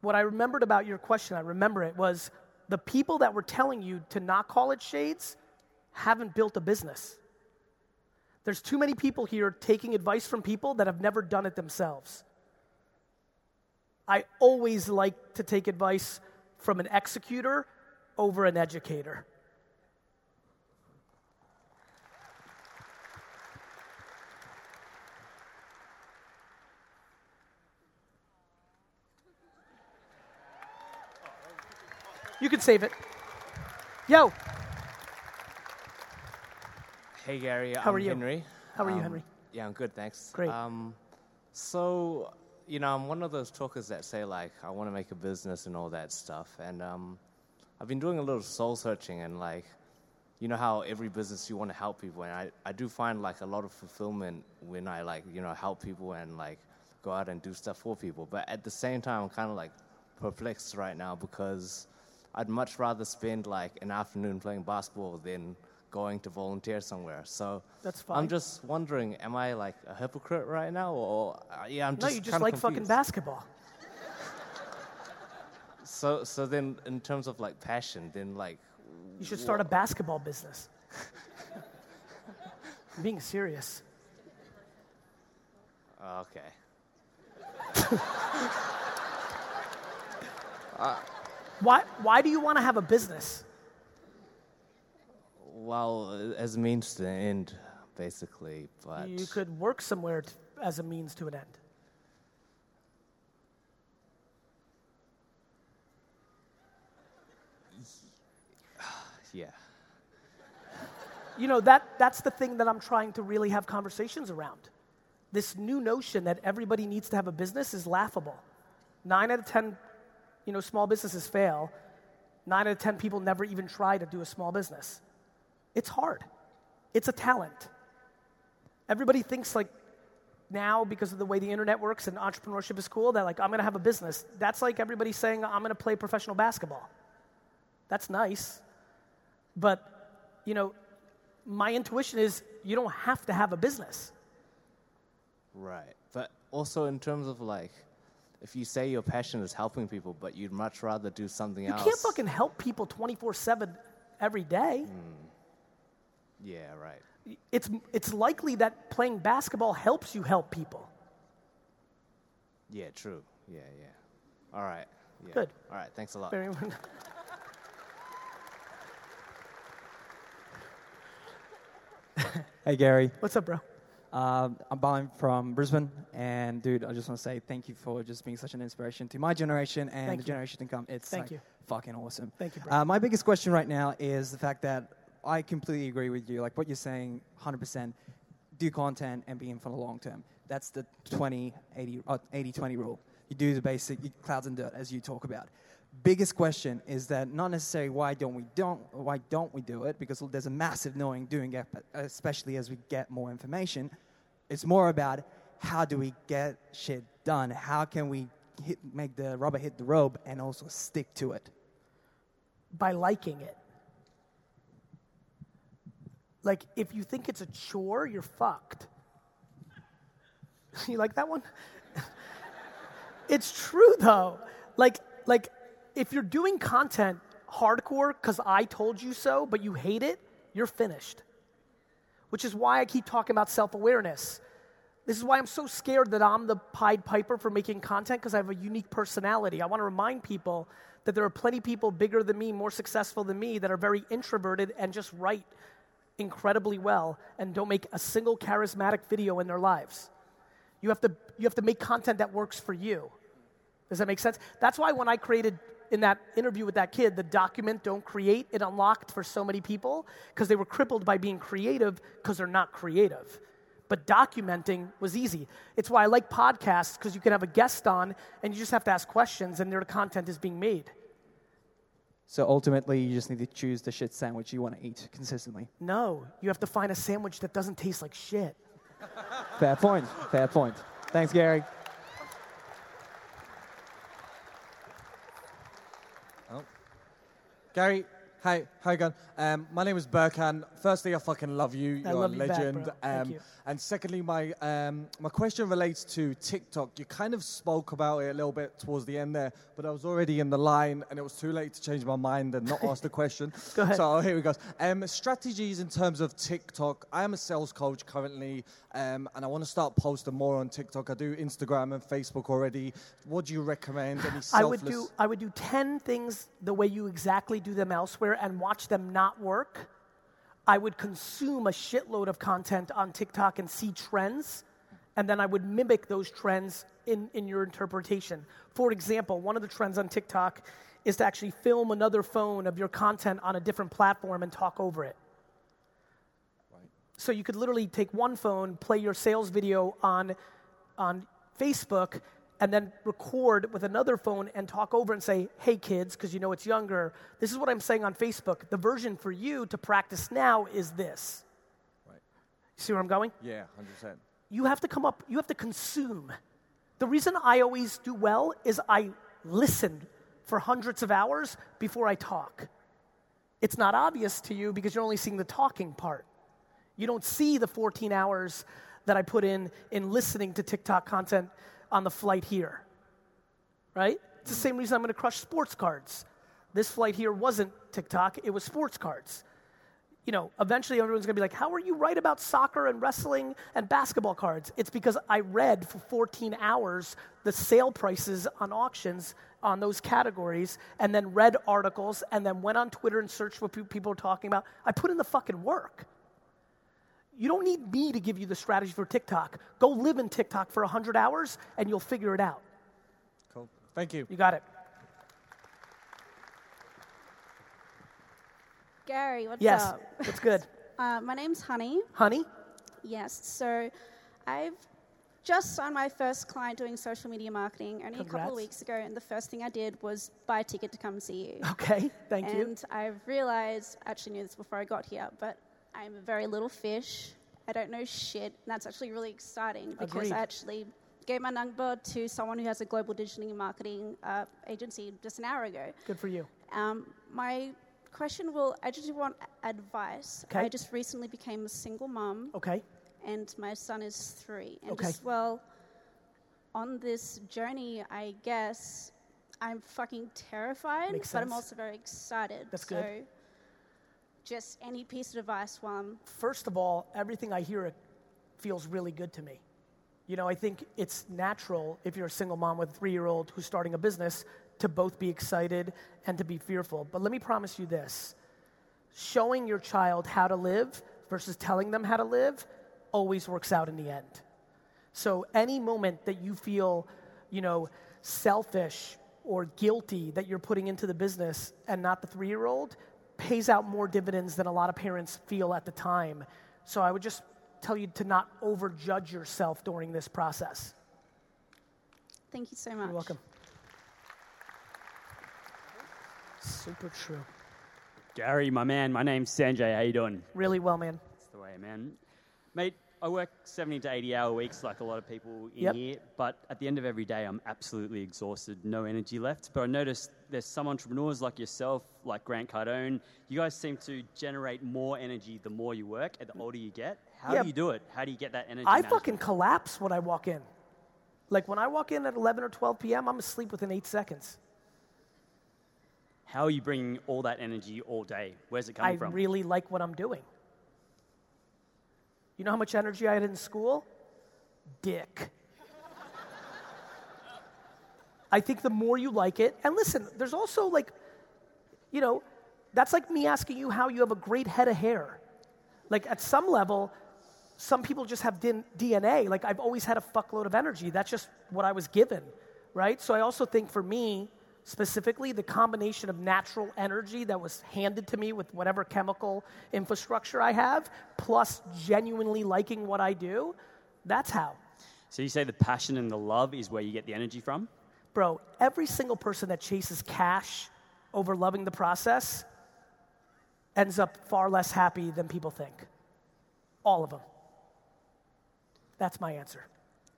What I remembered about your question, I remember it, was the people that were telling you to not call it Shades haven't built a business. There's too many people here taking advice from people that have never done it themselves. I always like to take advice from an executor over an educator. You can save it. Yo. Hey, Gary. How are you? Henry. How are you, Henry? Yeah, I'm good, thanks. Great. So, I'm one of those talkers that say, like, I want to make a business and all that stuff. And I've been doing a little soul searching, and like, you know how every business you want to help people, and I do find like a lot of fulfillment when I like, help people and like go out and do stuff for people. But at the same time, I'm kind of like perplexed right now because I'd much rather spend like an afternoon playing basketball than going to volunteer somewhere. So that's fine. I'm just wondering, am I like a hypocrite right now, or I'm just no, you just like confused. Fucking basketball. So then, in terms of like passion, then like you should start a basketball business. I'm being serious. Okay. Why do you want to have a business? Well, as a means to an end, basically. But you could work somewhere as a means to an end. Yeah. That's the thing that I'm trying to really have conversations around. This new notion that everybody needs to have a business is laughable. 9 out of 10, small businesses fail. 9 out of 10 people never even try to do a small business. It's hard. It's a talent. Everybody thinks like now, because of the way the internet works and entrepreneurship is cool, that like, I'm gonna have a business. That's like everybody saying, I'm gonna play professional basketball. That's nice. But, my intuition is you don't have to have a business. Right. But also in terms of, like, if you say your passion is helping people, but you'd much rather do something else. You can't fucking help people 24/7 every day. Yeah, right. It's likely that playing basketball helps you help people. Yeah, true. Yeah. All right. Yeah. Good. All right, thanks a lot. Very much. Hey, Gary. What's up, bro? I'm Brian from Brisbane, and dude, I just want to say thank you for just being such an inspiration to my generation and the generation to come. It's fucking awesome. Thank you, bro. My biggest question right now is the fact that I completely agree with you. Like what you're saying, 100%, do content and be in for the long term. That's the 80-20 rule. You do the basic Clouds and Dirt, as you talk about. biggest question is that not necessarily why don't we do it, because there's a massive knowing doing it, especially as we get more information. It's more about how do we get shit done? How can we make the rubber hit the road and also stick to it? By liking it. Like, if you think it's a chore, you're fucked. You like that one? It's true, though. Like if you're doing content hardcore because I told you so, but you hate it, you're finished. Which is why I keep talking about self-awareness. This is why I'm so scared that I'm the Pied Piper for making content, because I have a unique personality. I want to remind people that there are plenty of people bigger than me, more successful than me, that are very introverted and just write incredibly well and don't make a single charismatic video in their lives. You have to make content that works for you. Does that make sense? That's why when I created, in that interview with that kid, the document Don't Create, it unlocked for so many people because they were crippled by being creative because they're not creative. But documenting was easy. It's why I like podcasts, because you can have a guest on and you just have to ask questions and their content is being made. So ultimately, you just need to choose the shit sandwich you want to eat consistently. No, you have to find a sandwich that doesn't taste like shit. Fair point, fair point. Thanks, Gary. Oh. Gary, hey, how you going? My name is Berkan. Firstly, I fucking love you. You're a legend. Back, thank you. And secondly, my my question relates to TikTok. You kind of spoke about it a little bit towards the end there, but I was already in the line, and it was too late to change my mind and not ask the question. Go ahead. So here we go. Strategies in terms of TikTok. I am a sales coach currently, and I want to start posting more on TikTok. I do Instagram and Facebook already. What do you recommend? Any selfless... I would do 10 things the way you exactly do them elsewhere and watch them not work. I would consume a shitload of content on TikTok and see trends, and then I would mimic those trends in your interpretation. For example, one of the trends on TikTok is to actually film another phone of your content on a different platform and talk over it. Right. So you could literally take one phone, play your sales video on Facebook, and then record with another phone and talk over and say, hey, kids, because you know it's younger, this is what I'm saying on Facebook. The version for you to practice now is this. Right. See where I'm going? Yeah, 100%. You have to consume. The reason I always do well is I listen for hundreds of hours before I talk. It's not obvious to you because you're only seeing the talking part. You don't see the 14 hours that I put in listening to TikTok content on the flight here, right? It's the same reason I'm gonna crush sports cards. This flight here wasn't TikTok, it was sports cards. You know, eventually everyone's gonna be like, how are you right about soccer and wrestling and basketball cards? It's because I read for 14 hours the sale prices on auctions on those categories, and then read articles, and then went on Twitter and searched what people were talking about. I put in the fucking work. You don't need me to give you the strategy for TikTok. Go live in TikTok for 100 hours, and you'll figure it out. Cool. Thank you. You got it. Gary, what's up? Yes, it's good. My name's Honey. Honey? Yes. So I've just signed my first client doing social media marketing only a couple of weeks ago, and the first thing I did was buy a ticket to come see you. Okay, thank you. And I've realized, I actually knew this before I got here, but I'm a very little fish. I don't know shit. And that's actually really exciting because I actually gave my number to someone who has a global digital and marketing agency just an hour ago. Good for you. My question will, I just want advice. Okay. I just recently became a single mom. Okay. And my son is 3. And on this journey, I guess I'm fucking terrified, but I'm also very excited. That's so good. Just any piece of advice, Juan? First of all, everything I hear, it feels really good to me. You know, I think it's natural, if you're a single mom with a 3-year-old who's starting a business, to both be excited and to be fearful. But let me promise you this. Showing your child how to live versus telling them how to live always works out in the end. So any moment that you feel, you know, selfish or guilty that you're putting into the business and not the 3-year-old, pays out more dividends than a lot of parents feel at the time. So I would just tell you to not overjudge yourself during this process. Thank you so much. You're welcome. Super true. Gary, my man, my name's Sanjay. How you doing? Really well, man. That's the way, man. Mate, I work 70 to 80-hour weeks like a lot of people in here, but at the end of every day, I'm absolutely exhausted, no energy left. But I noticed there's some entrepreneurs like yourself, like Grant Cardone. You guys seem to generate more energy the more you work and the older you get. How do you do it? How do you get that energy? I fucking collapse when I walk in. Like, when I walk in at 11 or 12 p.m., I'm asleep within 8 seconds. How are you bringing all that energy all day? Where's it coming from? I really like what I'm doing. You know how much energy I had in school? Dick. I think the more you like it, and listen, there's also like, you know, that's like me asking you how you have a great head of hair. Like, at some level, some people just have DNA. Like, I've always had a fuckload of energy. That's just what I was given, right? So I also think for me, specifically, the combination of natural energy that was handed to me with whatever chemical infrastructure I have, plus genuinely liking what I do, that's how. So you say the passion and the love is where you get the energy from? Bro, every single person that chases cash over loving the process ends up far less happy than people think. All of them. That's my answer.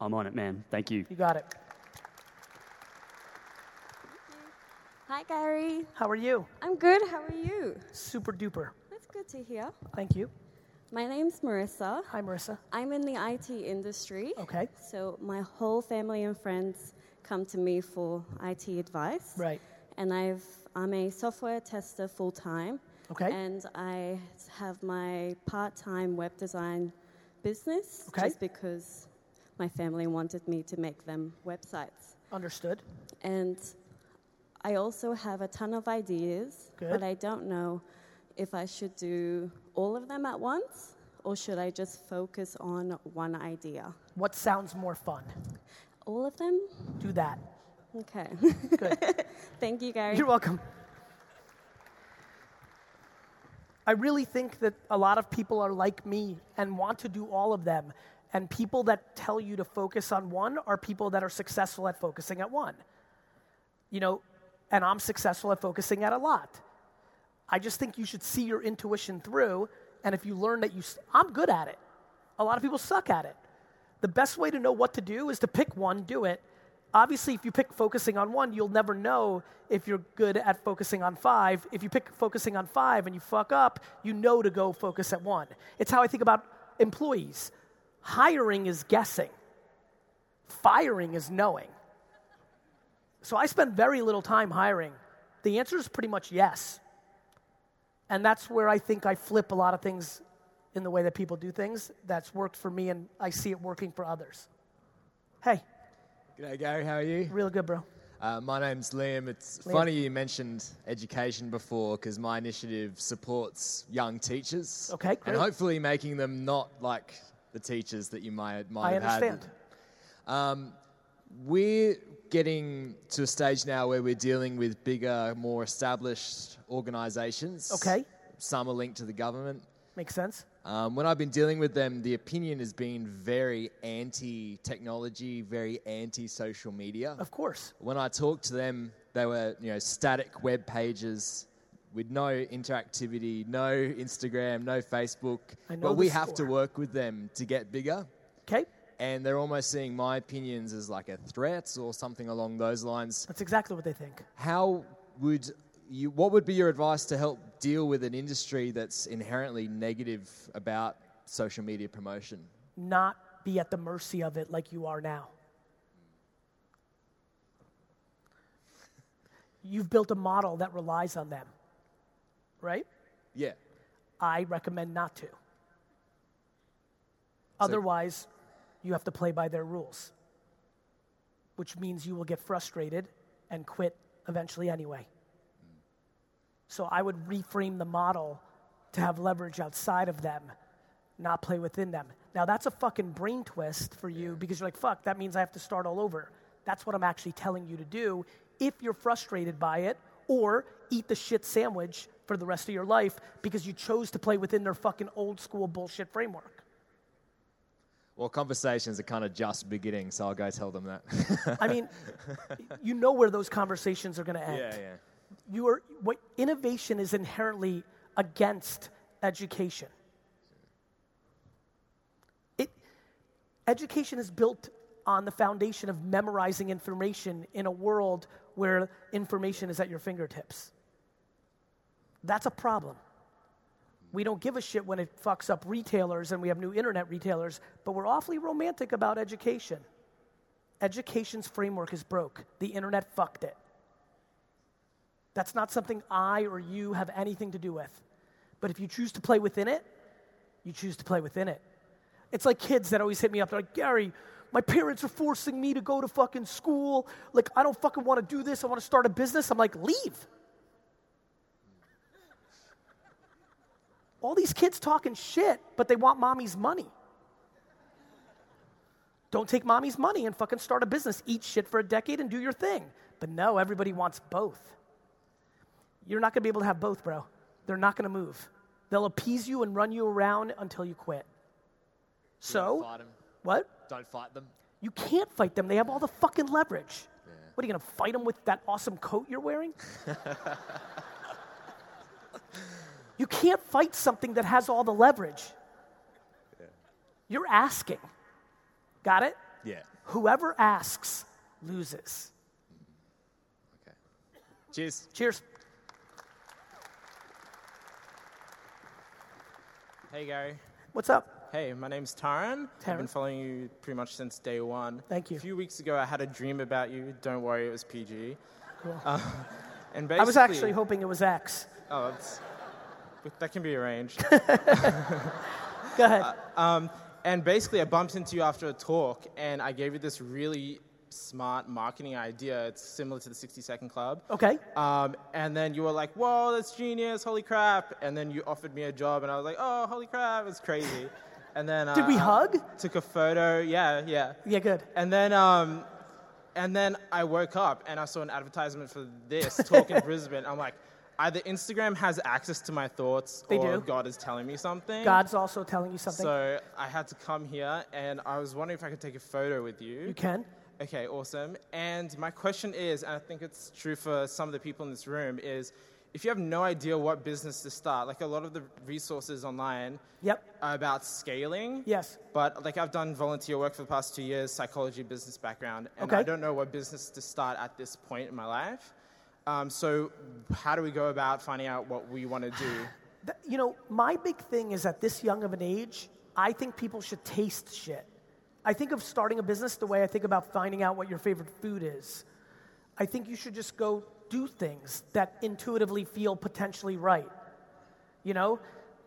I'm on it, man. Thank you. You got it. Hi, Gary. How are you? I'm good. How are you? Super duper. That's good to hear. Thank you. My name's Marissa. Hi, Marissa. I'm in the IT industry. Okay. So my whole family and friends come to me for IT advice. Right. And I'm a software tester full-time. Okay. And I have my part-time web design business. Okay. Just because my family wanted me to make them websites. Understood. And I also have a ton of ideas, but I don't know if I should do all of them at once or should I just focus on one idea. What sounds more fun? All of them? Do that. Okay. Good. Thank you, Gary. You're welcome. I really think that a lot of people are like me and want to do all of them. And people that tell you to focus on one are people that are successful at focusing at one. You know, and I'm successful at focusing at a lot. I just think you should see your intuition through, and if you learn that I'm good at it. A lot of people suck at it. The best way to know what to do is to pick one, do it. Obviously, if you pick focusing on one, you'll never know if you're good at focusing on five. If you pick focusing on five and you fuck up, you know to go focus at one. It's how I think about employees. Hiring is guessing. Firing is knowing. So I spend very little time hiring. The answer is pretty much yes. And that's where I think I flip a lot of things in the way that people do things. That's worked for me, and I see it working for others. Hey. G'day, Gary. How are you? Real good, bro. My name's Liam. It's funny you mentioned education before because my initiative supports young teachers. Okay, great. And hopefully making them not like the teachers that you might have had. I understand. We're getting to a stage now where we're dealing with bigger, more established organisations. Okay. Some are linked to the government. Makes sense. When I've been dealing with them, the opinion has been very anti-technology, very anti-social media. Of course. When I talked to them, they were, you know, static web pages with no interactivity, no Instagram, no Facebook. But we have to work with them to get bigger. Okay. And they're almost seeing my opinions as like a threat or something along those lines. That's exactly what they think. What would be your advice to help deal with an industry that's inherently negative about social media promotion? Not be at the mercy of it like you are now. You've built a model that relies on them, right? Yeah. I recommend not to. Otherwise, you have to play by their rules, which means you will get frustrated and quit eventually anyway. So I would reframe the model to have leverage outside of them, not play within them. Now, that's a fucking brain twist for you because you're like, fuck, that means I have to start all over. That's what I'm actually telling you to do if you're frustrated by it or eat the shit sandwich for the rest of your life because you chose to play within their fucking old school bullshit framework. Well, conversations are kind of just beginning, so I'll go tell them that. I mean, you know where those conversations are going to end. Yeah, yeah. what innovation is inherently against education. Education is built on the foundation of memorizing information in a world where information is at your fingertips. That's a problem. We don't give a shit when it fucks up retailers and we have new internet retailers, but we're awfully romantic about education. Education's framework is broke. The internet fucked it. That's not something I or you have anything to do with. But if you choose to play within it, you choose to play within it. It's like kids that always hit me up. They're like, Gary, my parents are forcing me to go to fucking school. Like, I don't fucking want to do this. I want to start a business. I'm like, leave. All these kids talking shit, but they want mommy's money. Don't take mommy's money and fucking start a business. Eat shit for a decade and do your thing. But no, everybody wants both. You're not going to be able to have both, bro. They're not going to move. They'll appease you and run you around until you quit. So, don't fight them. What? Don't fight them. You can't fight them. They have all the fucking leverage. Yeah. What, are you going to fight them with that awesome coat you're wearing? You can't fight something that has all the leverage. Yeah. You're asking. Got it? Yeah. Whoever asks loses. Okay. Cheers. Cheers. Hey, Gary. What's up? Hey, my name's Taran. I've been following you pretty much since day one. Thank you. A few weeks ago, I had a dream about you. Don't worry, it was PG. Cool. And basically, I was actually hoping it was X. Oh, that can be arranged. Go ahead. And basically, I bumped into you after a talk, and I gave you this really smart marketing idea. It's similar to the 60 Second Club. Okay. And then you were like, whoa, that's genius, holy crap. And then you offered me a job, and I was like, oh, holy crap, it's crazy. And then did we hug? Took a photo. Yeah. Yeah, good. And then I woke up and I saw an advertisement for this talk in Brisbane. I'm like, either Instagram has access to my thoughts, or God is telling me something. God's also telling you something. So I had to come here, and I was wondering if I could take a photo with you. You can. Okay, awesome. And my question is, and I think it's true for some of the people in this room, is if you have no idea what business to start, like a lot of the resources online are about scaling. Yes. But like I've done volunteer work for the past 2 years, psychology, business background, and I don't know what business to start at this point in my life. So how do we go about finding out what we want to do? You know, my big thing is at this young of an age, I think people should taste shit. I think of starting a business the way I think about finding out what your favorite food is. I think you should just go do things that intuitively feel potentially right. You know,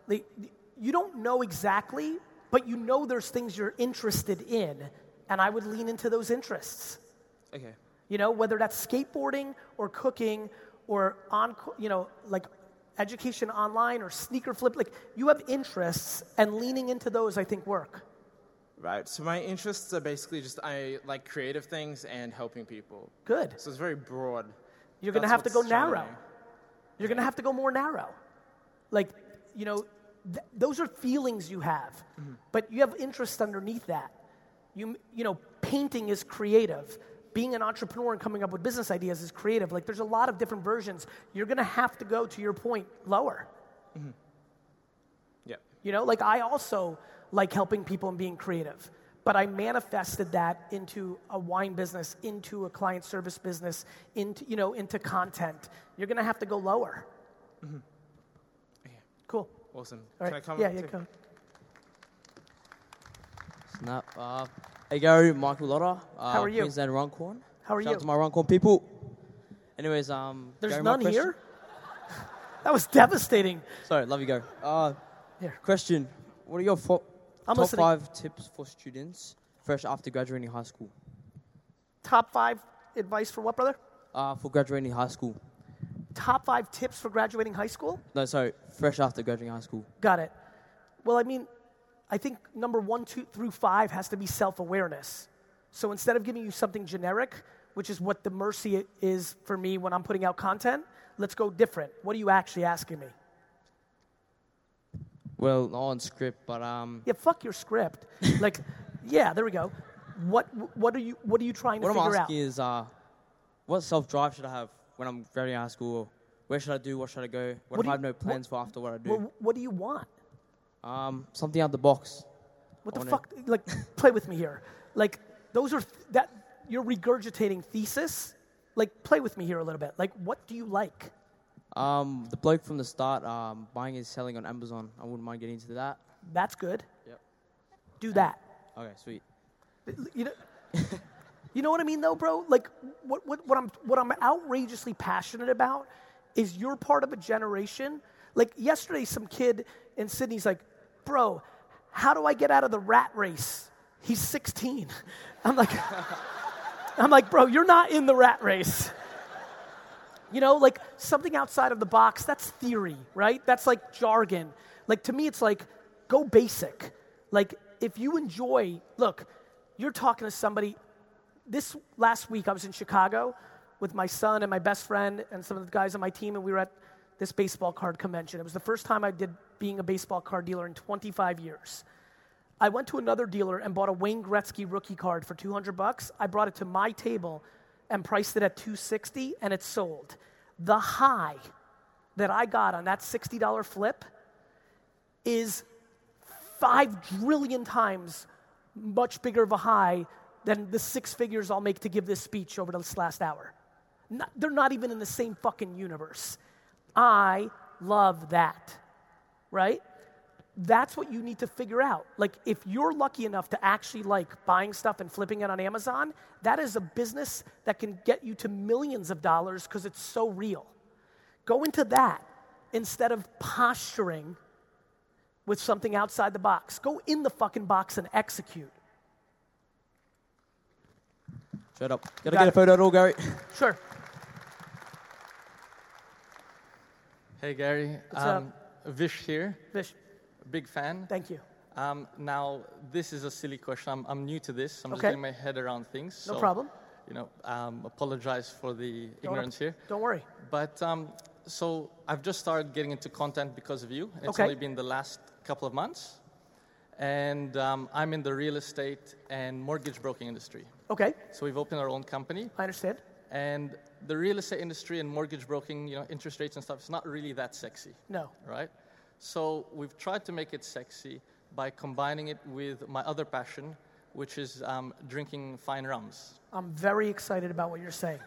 you don't know exactly, but you know there's things you're interested in, and I would lean into those interests. Okay. You know, whether that's skateboarding or cooking or education online or sneaker flip, like you have interests, and leaning into those I think work. Right, so my interests are basically just I like creative things and helping people. Good. So it's very broad. You're going to have to go narrow. You're going to have to go more narrow. Like, you know, those are feelings you have, but you have interests underneath that. You know, painting is creative. Being an entrepreneur and coming up with business ideas is creative. Like, there's a lot of different versions. You're going to have to go, to your point, lower. Mm-hmm. Yeah. You know, like I also like helping people and being creative. But I manifested that into a wine business, into a client service business, into content. You're going to have to go lower. Mm-hmm. Yeah. Cool. Awesome. All right. Can I come? Yeah, come. Snap. Hey, Gary, Michael Lotta. How are you? Queensland Runcorn. How are you? Shout out to my Runcorn people. Anyways, there's Gary, none here? That was devastating. Sorry, love you, Gary. Here. Question. What are your top five tips for students fresh after graduating high school? Top five advice for what, brother? For graduating high school. Top five tips for graduating high school? No, sorry, fresh after graduating high school. Got it. Well, I mean, I think number 1, 2 through 5 has to be self-awareness. So instead of giving you something generic, which is what the mercy is for me when I'm putting out content, let's go different. What are you actually asking me? Well, not on script, but Yeah, fuck your script. Like, yeah, there we go. What are you trying to figure out? What I'm asking is, what self-drive should I have when I'm very out of school, where should I do, what should I go, what if I have no plans for after what I do? What do you want? Something out of the box. What the fuck? Like, play with me here. Like, those are that you're regurgitating thesis. Like, play with me here a little bit. Like, what do you like? The bloke from the start, buying and selling on Amazon. I wouldn't mind getting into that. That's good. Yep. Do that. Okay, sweet. You know what I mean, though, bro. Like, what I'm outrageously passionate about is you're part of a generation. Like yesterday, some kid in Sydney's like, "Bro, how do I get out of the rat race?" He's 16. I'm like, bro, you're not in the rat race. You know, like something outside of the box. That's theory, right? That's like jargon. Like to me, it's like go basic. Like if you enjoy, look, you're talking to somebody. This last week, I was in Chicago with my son and my best friend and some of the guys on my team, and we were at this baseball card convention. It was the first time I did being a baseball card dealer in 25 years. I went to another dealer and bought a Wayne Gretzky rookie card for $200. I brought it to my table and priced it at $260, and it sold. The high that I got on that $60 flip is 5 trillion times much bigger of a high than the six figures I'll make to give this speech over this last hour. They're not even in the same fucking universe. I love that, right? That's what you need to figure out. Like, if you're lucky enough to actually like buying stuff and flipping it on Amazon, that is a business that can get you to millions of dollars because it's so real. Go into that instead of posturing with something outside the box. Go in the fucking box and execute. Shut up. Gotta get a photo at all, Gary. Sure. Hey, Gary. What's up? Vish here. Vish. Big fan. Thank you. Now, this is a silly question. I'm new to this. I'm just getting my head around things. So, no problem. You know, apologize for the ignorance here. Don't worry. But so I've just started getting into content because of you. It's only been the last couple of months. And I'm in the real estate and mortgage broking industry. Okay. So we've opened our own company. I understand. And the real estate industry and mortgage broking, you know, interest rates and stuff, it's not really that sexy. No. Right? So we've tried to make it sexy by combining it with my other passion, which is drinking fine rums. I'm very excited about what you're saying.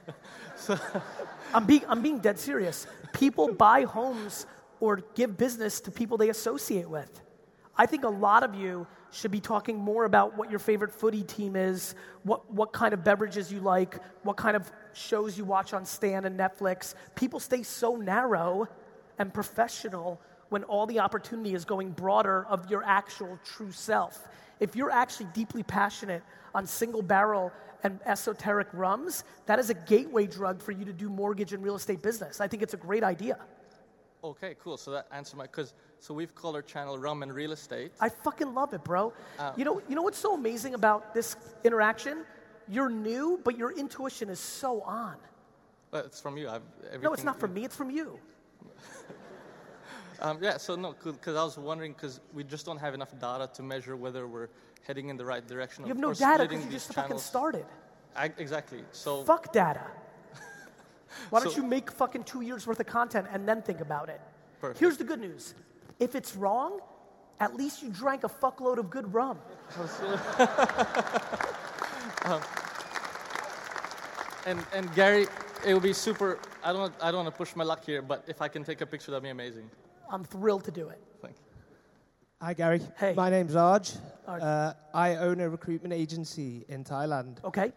I'm being dead serious. People buy homes or give business to people they associate with. I think a lot of you should be talking more about what your favorite footy team is, what kind of beverages you like, what kind of shows you watch on Stan and Netflix. People stay so narrow and professional when all the opportunity is going broader of your actual true self. If you're actually deeply passionate on single barrel and esoteric rums, that is a gateway drug for you to do mortgage and real estate business. I think it's a great idea. Okay, cool. So that answered my so we've called our channel Rum and Real Estate. I fucking love it, bro. You know what's so amazing about this interaction? You're new, but your intuition is so on. Well, it's from you. No, it's not from me. It's from you. Because I was wondering, because we just don't have enough data to measure whether we're heading in the right direction. You have no data because you just fucking started. Exactly. So fuck data. Why don't you make fucking 2 years worth of content and then think about it? Perfect. Here's the good news. If it's wrong, at least you drank a fuckload of good rum. And Gary, it would be super. I don't want to push my luck here, but if I can take a picture, that'd be amazing. I'm thrilled to do it. Thank you. Hi, Gary. Hey. My name's Arj. I own a recruitment agency in Thailand. Okay.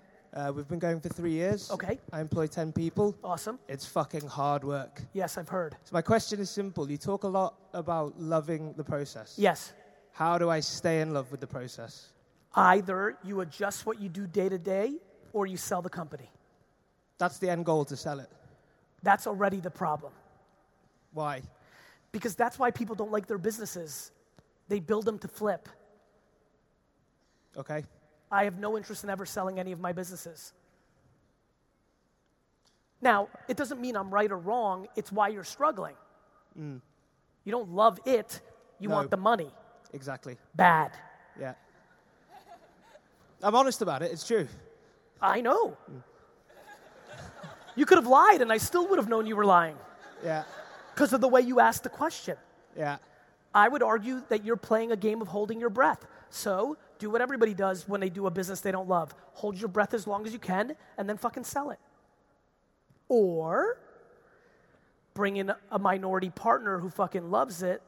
We've been going for 3 years. Okay. I employ 10 people. Awesome. It's fucking hard work. Yes, I've heard. So my question is simple. You talk a lot about loving the process. Yes. How do I stay in love with the process? Either you adjust what you do day to day or you sell the company. That's the end goal, to sell it. That's already the problem. Why? Because that's why people don't like their businesses. They build them to flip. Okay. I have no interest in ever selling any of my businesses. Now, it doesn't mean I'm right or wrong. It's why you're struggling. Mm. You don't love it. You want the money. Exactly. Bad. Yeah. I'm honest about it. It's true. I know. Mm. You could have lied, and I still would have known you were lying. Yeah. Because of the way you asked the question. Yeah. I would argue that you're playing a game of holding your breath. So do what everybody does when they do a business they don't love. Hold your breath as long as you can, and then fucking sell it. Or bring in a minority partner who fucking loves it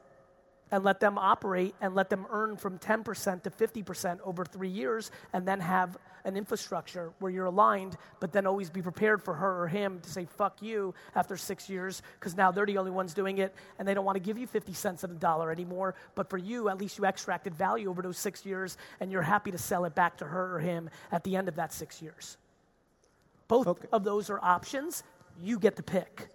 and let them operate and let them earn from 10% to 50% over 3 years and then have an infrastructure where you're aligned, but then always be prepared for her or him to say, fuck you, after 6 years, because now they're the only ones doing it and they don't want to give you 50 cents on the dollar anymore. But for you, at least you extracted value over those 6 years and you're happy to sell it back to her or him at the end of that 6 years. Both of those are options. You get to pick.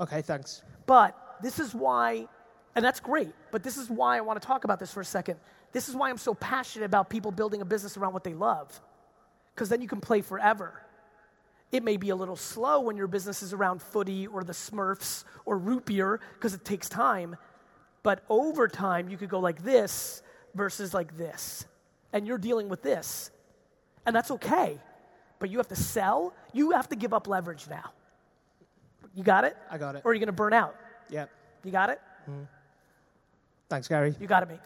Okay, thanks. But this is why, and that's great, but this is why I want to talk about this for a second. This is why I'm so passionate about people building a business around what they love, because then you can play forever. It may be a little slow when your business is around footy or the Smurfs or root beer, because it takes time, but over time, you could go like this versus like this, and you're dealing with this, and that's okay, but you have to sell. You have to give up leverage now. You got it? I got it. Or are you going to burn out? Yep. You got it? Mm. Thanks, Gary. You got it, mate.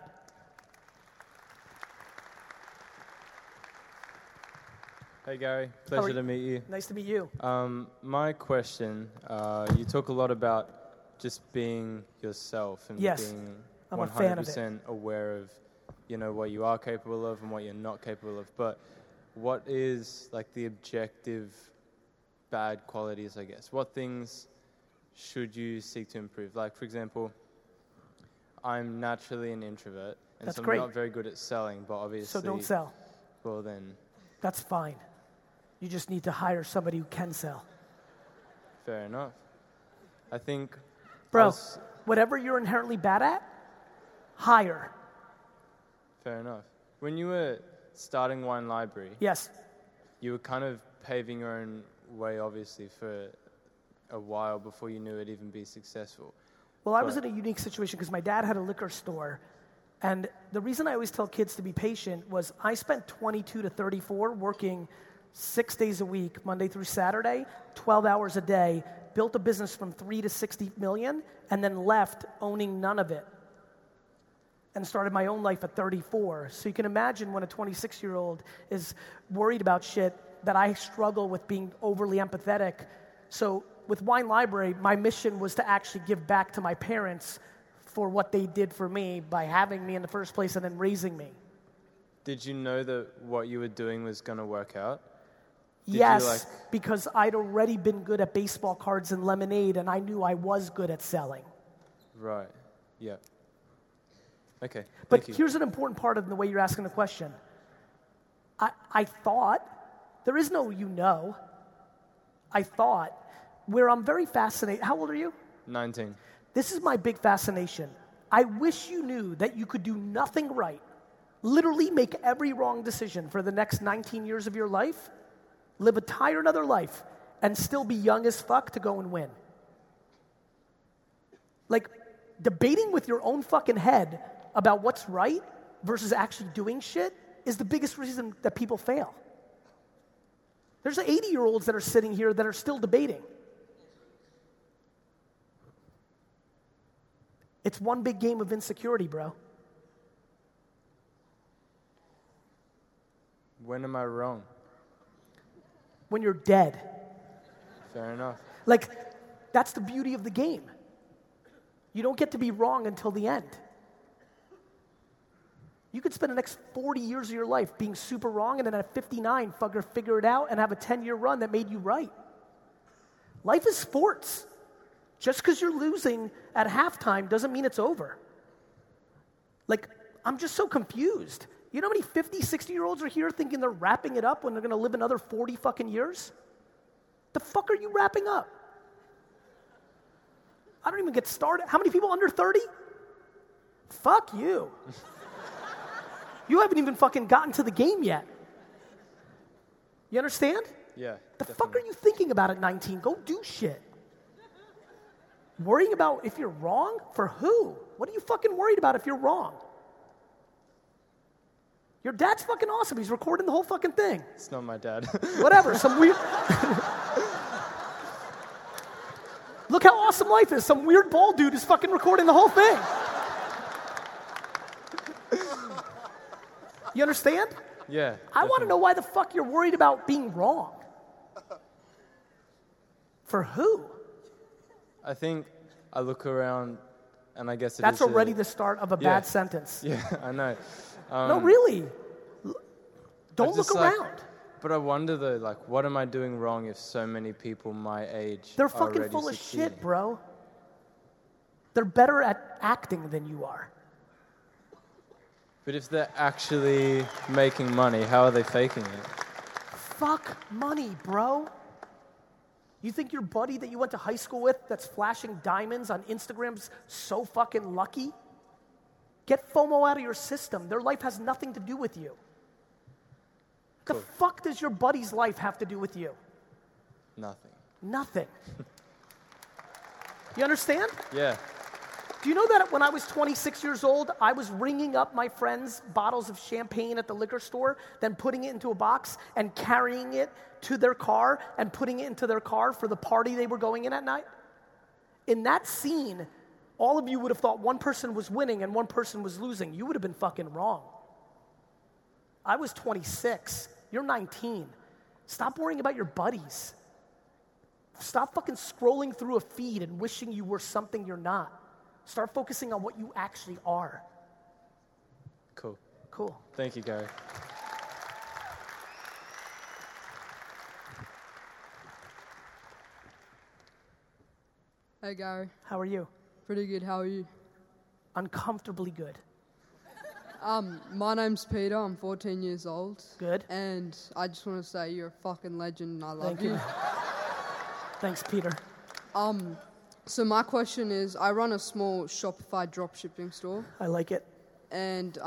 Hey, Gary. Pleasure to meet you. Nice to meet you. My question, you talk a lot about just being yourself and being I'm 100% aware of, you know, what you are capable of and what you're not capable of. But what is, like, the objective bad qualities, I guess? What things should you seek to improve? Like, for example, I'm naturally an introvert, and so I'm not very good at selling, but obviously... So don't sell. Well, then... That's fine. You just need to hire somebody who can sell. Fair enough. I think... Bro, whatever you're inherently bad at, hire. Fair enough. When you were starting Wine Library... Yes. You were kind of paving your own... way, obviously, for a while before you knew it'd even be successful. Well, I was in a unique situation because my dad had a liquor store, and the reason I always tell kids to be patient was I spent 22 to 34 working 6 days a week, Monday through Saturday, 12 hours a day, built a business from 3 to 60 million, and then left owning none of it and started my own life at 34. So you can imagine when a 26-year-old is worried about shit that I struggle with being overly empathetic. So with Wine Library, my mission was to actually give back to my parents for what they did for me by having me in the first place and then raising me. Did you know that what you were doing was going to work out? Yes, because I'd already been good at baseball cards and lemonade, and I knew I was good at selling. Right, yeah. Okay, but here's an important part of the way you're asking the question. I thought... There is no I thought, where I'm very fascinated. How old are you? 19. This is my big fascination. I wish you knew that you could do nothing right, literally make every wrong decision for the next 19 years of your life, live a tired other life, and still be young as fuck to go and win. Like, debating with your own fucking head about what's right versus actually doing shit is the biggest reason that people fail. There's 80-year-olds that are sitting here that are still debating. It's one big game of insecurity, bro. When am I wrong? When you're dead. Fair enough. Like, that's the beauty of the game. You don't get to be wrong until the end. You could spend the next 40 years of your life being super wrong and then at 59, fucker, figure it out and have a 10-year run that made you right. Life is sports. Just because you're losing at halftime doesn't mean it's over. Like, I'm just so confused. You know how many 50, 60-year-olds are here thinking they're wrapping it up when they're going to live another 40 fucking years? The fuck are you wrapping up? I don't even get started. How many people under 30? Fuck you. You haven't even fucking gotten to the game yet. You understand? Yeah. The fuck are you thinking about at 19? Go do shit. Worrying about if you're wrong? For who? What are you fucking worried about if you're wrong? Your dad's fucking awesome. He's recording the whole fucking thing. It's not my dad. Whatever. Some weird... Look how awesome life is. Some weird bald dude is fucking recording the whole thing. You understand? Yeah. I want to know why the fuck you're worried about being wrong. For who? I think I look around and I guess it that's already the start of a bad sentence. Yeah, I know. No, really. Don't look around. But I wonder though, like, what am I doing wrong if so many people my age they're fucking full succeeding? Of shit, bro. They're better at acting than you are. But if they're actually making money, how are they faking it? Fuck money, bro. You think your buddy that you went to high school with that's flashing diamonds on Instagram's so fucking lucky? Get FOMO out of your system. Their life has nothing to do with you. Cool. The fuck does your buddy's life have to do with you? Nothing. Nothing. You understand? Yeah. Do you know that when I was 26 years old, I was ringing up my friends' bottles of champagne at the liquor store, then putting it into a box and carrying it to their car and putting it into their car for the party they were going in at night? In that scene, all of you would have thought one person was winning and one person was losing. You would have been fucking wrong. I was 26. You're 19. Stop worrying about your buddies. Stop fucking scrolling through a feed and wishing you were something you're not. Start focusing on what you actually are. Cool. Cool. Thank you, Gary. Hey, Gary. How are you? Pretty good. How are you? Uncomfortably good. My name's Peter. I'm 14 years old. Good. And I just want to say you're a fucking legend and I love you. Thank you. Thanks, Peter. So my question is, I run a small Shopify dropshipping store. I like it. And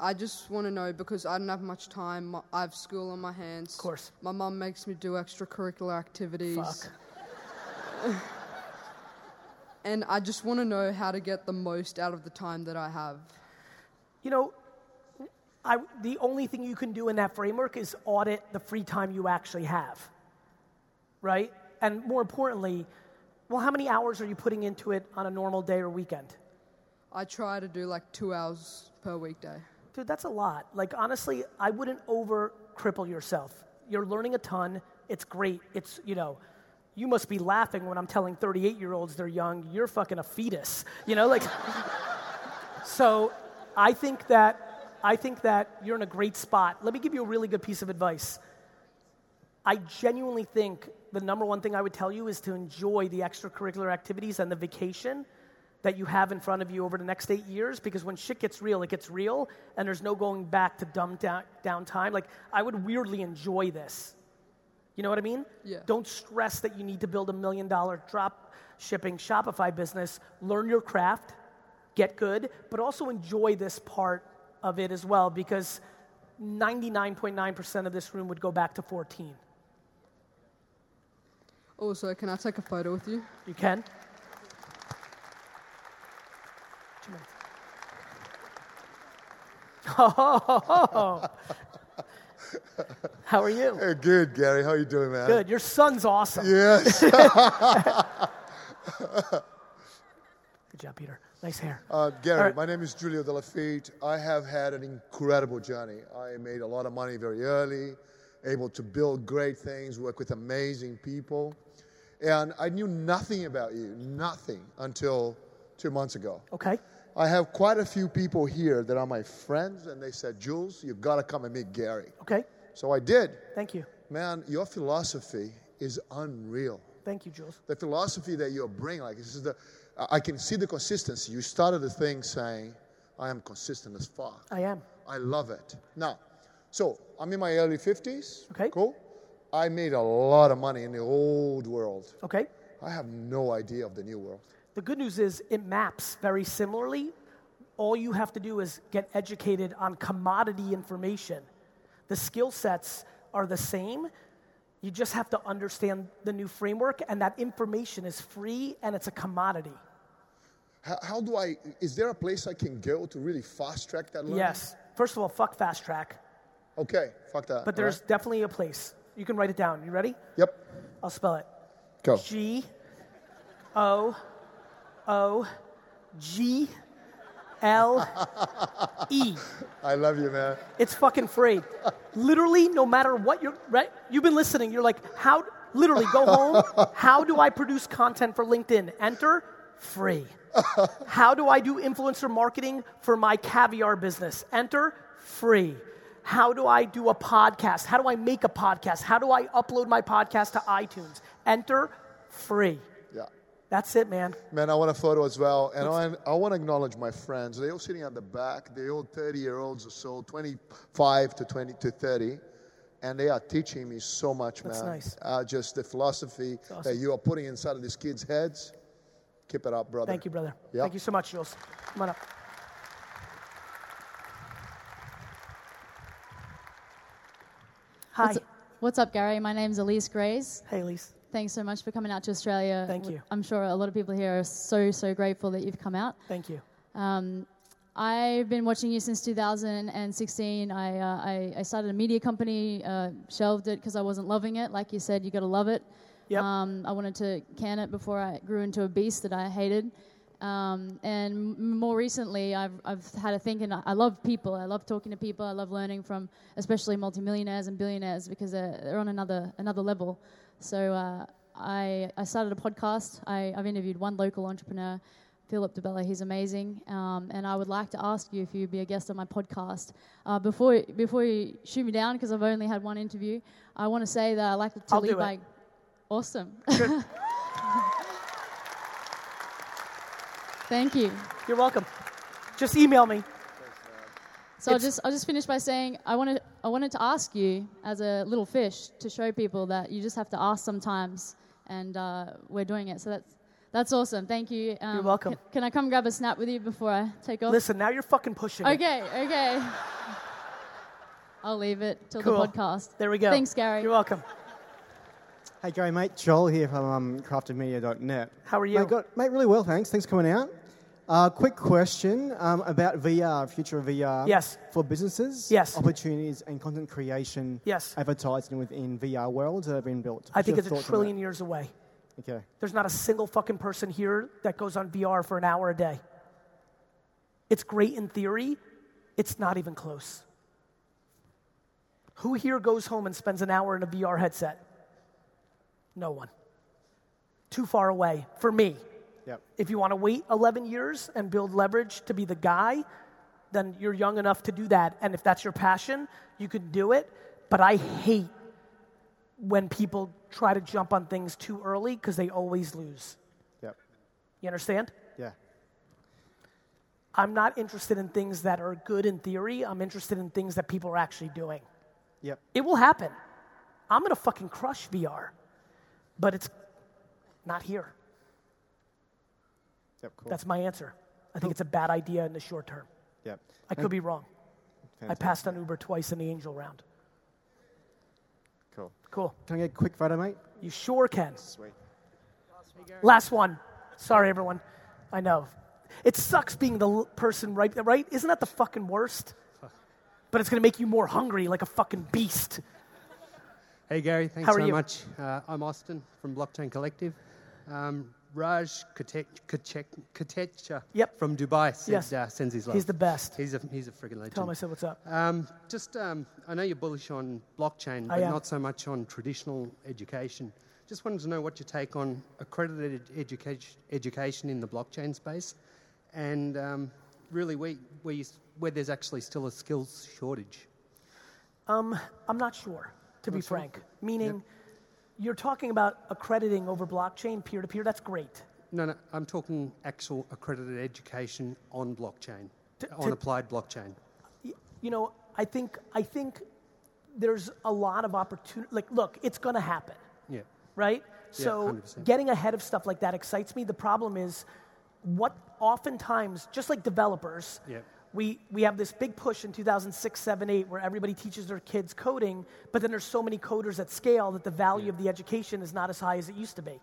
I just want to know, because I don't have much time, I have school on my hands. Of course. My mum makes me do extracurricular activities. Fuck. And I just want to know how to get the most out of the time that I have. You know, the only thing you can do in that framework is audit the free time you actually have, right? And more importantly, well, how many hours are you putting into it on a normal day or weekend? I try to do like 2 hours per weekday. Dude, that's a lot. Like, honestly, I wouldn't over-cripple yourself. You're learning a ton. It's great. It's, you know, you must be laughing when I'm telling 38-year-olds they're young. You're fucking a fetus, you know? Like, so I think that you're in a great spot. Let me give you a really good piece of advice. I genuinely think the number one thing I would tell you is to enjoy the extracurricular activities and the vacation that you have in front of you over the next 8 years, because when shit gets real, it gets real, and there's no going back to dumb down time. Like, I would weirdly enjoy this. You know what I mean? Yeah. Don't stress that you need to build $1 million drop shipping Shopify business. Learn your craft, get good, but also enjoy this part of it as well, because 99.9% of this room would go back to 14. Also, can I take a photo with you? You can. 2 minutes. Oh. How are you? Hey, good, Gary. How are you doing, man? Good. Your son's awesome. Yes. Good job, Peter. Nice hair. Gary, right. My name is Julio De La Fete. I have had an incredible journey. I made a lot of money very early, able to build great things, work with amazing people. And I knew nothing about you, nothing, until 2 months ago. Okay. I have quite a few people here that are my friends, and they said, Jules, you've got to come and meet Gary. Okay. So I did. Thank you. Man, your philosophy is unreal. Thank you, Jules. The philosophy that you bring, like, this is I can see the consistency. You started the thing saying, I am consistent as fuck. I am. I love it. Now, so I'm in my early 50s. Okay. Cool. I made a lot of money in the old world. Okay. I have no idea of the new world. The good news is it maps very similarly. All you have to do is get educated on commodity information. The skill sets are the same. You just have to understand the new framework, and that information is free, and it's a commodity. Is there a place I can go to really fast-track that learning? Yes. First of all, fuck fast-track. Okay, fuck that. But there's definitely a place. You can write it down. You ready? Yep. I'll spell it. Go. G G-L-E. I love you, man. It's fucking free. Literally, no matter what you're, right? You've been listening. You're like, how, literally, go home. How do I produce content for LinkedIn? Enter, free. How do I do influencer marketing for my caviar business? Enter, free. How do I do a podcast? How do I make a podcast? How do I upload my podcast to iTunes? Enter, free. Yeah. That's it, man. Man, I want a photo as well. And I want to acknowledge my friends. They're all sitting at the back. They're all 30-year-olds or so, 25 to 20 to 30. And they are teaching me so much, man. That's nice. Just the philosophy awesome. That you are putting inside of these kids' heads. Keep it up, brother. Thank you, brother. Yep. Thank you so much, Jules. Come on up. Hi. What's up, Gary? My name's Elise Grace. Hey, Elise. Thanks so much for coming out to Australia. Thank you. I'm sure a lot of people here are so, so grateful that you've come out. Thank you. I've been watching you since 2016. I started a media company, shelved it because I wasn't loving it. Like you said, you got to love it. Yep. I wanted to can it before I grew into a beast that I hated. And more recently, I've had a thinking. I love people. I love talking to people. I love learning from, especially multimillionaires and billionaires, because they're on another level. So I started a podcast. I've interviewed one local entrepreneur, Philip DeBella. He's amazing. And I would like to ask you if you'd be a guest on my podcast. Before you shoot me down, because I've only had one interview, I want to say that I like to leave my... Awesome. Good. Thank you. You're welcome. Just email me. So I'll just finish by saying I wanted to ask you, as a little fish, to show people that you just have to ask sometimes, and we're doing it. So that's awesome. Thank you. You're welcome. Can I come grab a snap with you before I take off? Listen, now you're fucking pushing. Okay. I'll leave it till the podcast. There we go. Thanks, Gary. You're welcome. Hey, Gary, mate. Joel here from craftedmedia.net. How are you? Mate, really well, thanks. Thanks for coming out. Quick question about VR, future of VR. Yes. For businesses, yes. Opportunities and content creation, yes. Advertising within VR worlds that have been built. I think it's a trillion years away. Okay. There's not a single fucking person here that goes on VR for an hour a day. It's great in theory. It's not even close. Who here goes home and spends an hour in a VR headset? No one. Too far away for me. Yep. If you want to wait 11 years and build leverage to be the guy, then you're young enough to do that. And if that's your passion, you can do it. But I hate when people try to jump on things too early because they always lose. Yep. You understand? Yeah. I'm not interested in things that are good in theory. I'm interested in things that people are actually doing. Yep. It will happen. I'm going to fucking crush VR. But it's not here. Yep, cool. That's my answer. I think it's a bad idea in the short term. Yep. I could be wrong. Fantastic. I passed on Uber twice in the angel round. Cool. Can I get a quick photo, mate? You sure can. Sweet. Last one. Sorry, everyone. I know. It sucks being the person right? Isn't that the fucking worst? But it's going to make you more hungry like a fucking beast. Hey, Gary, thanks so much. I'm Austin from Blockchain Collective. Raj Kotecha from Dubai sends his love. He's the best. He's a freaking legend. Tell him I said what's up. I know you're bullish on blockchain, but not so much on traditional education. Just wanted to know what your take on accredited education in the blockchain space, and really where there's actually still a skills shortage. I'm not sure. To be frank, meaning you're talking about accrediting over blockchain, peer-to-peer, that's great. No, I'm talking actual accredited education on blockchain, on applied blockchain. You know, I think there's a lot of opportunity. Like, look, it's going to happen, right? So 100%. Getting ahead of stuff like that excites me. The problem is what oftentimes, just like developers, we have this big push in 2006, 7, 8 where everybody teaches their kids coding, but then there's so many coders at scale that the value of the education is not as high as it used to be.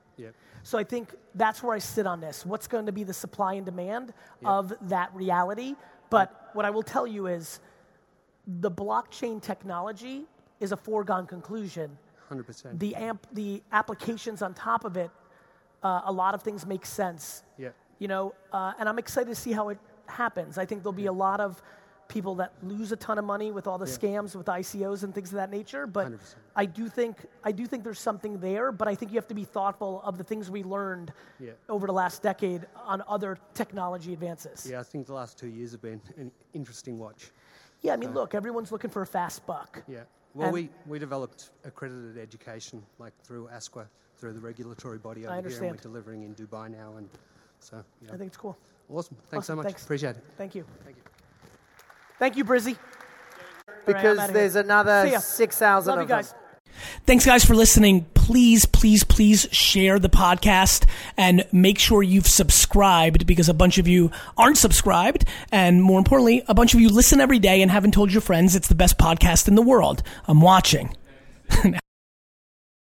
So I think that's where I sit on this. What's going to be the supply and demand of that reality? But what I will tell you is the blockchain technology is a foregone conclusion. 100%. The applications on top of it a lot of things make sense. Yeah. You know, and I'm excited to see how it happens. I think there'll be a lot of people that lose a ton of money with all the scams with ICOs and things of that nature. But 100%. I do think there's something there, but I think you have to be thoughtful of the things we learned over the last decade on other technology advances. Yeah, I think the last 2 years have been an interesting watch. Yeah, I mean, look, everyone's looking for a fast buck. Yeah. Well, we developed accredited education, like through ASQA, through the regulatory body over here, and we're delivering in Dubai now. And so, yeah. I think it's cool. Awesome. Thanks so much. Thanks. Appreciate it. Thank you. Thank you. Thank you, Brizzy. Because right, there's another 6,000 of you guys. Them. Thanks, guys, for listening. Please, please, please share the podcast and make sure you've subscribed, because a bunch of you aren't subscribed. And more importantly, a bunch of you listen every day and haven't told your friends. It's the best podcast in the world. I'm watching.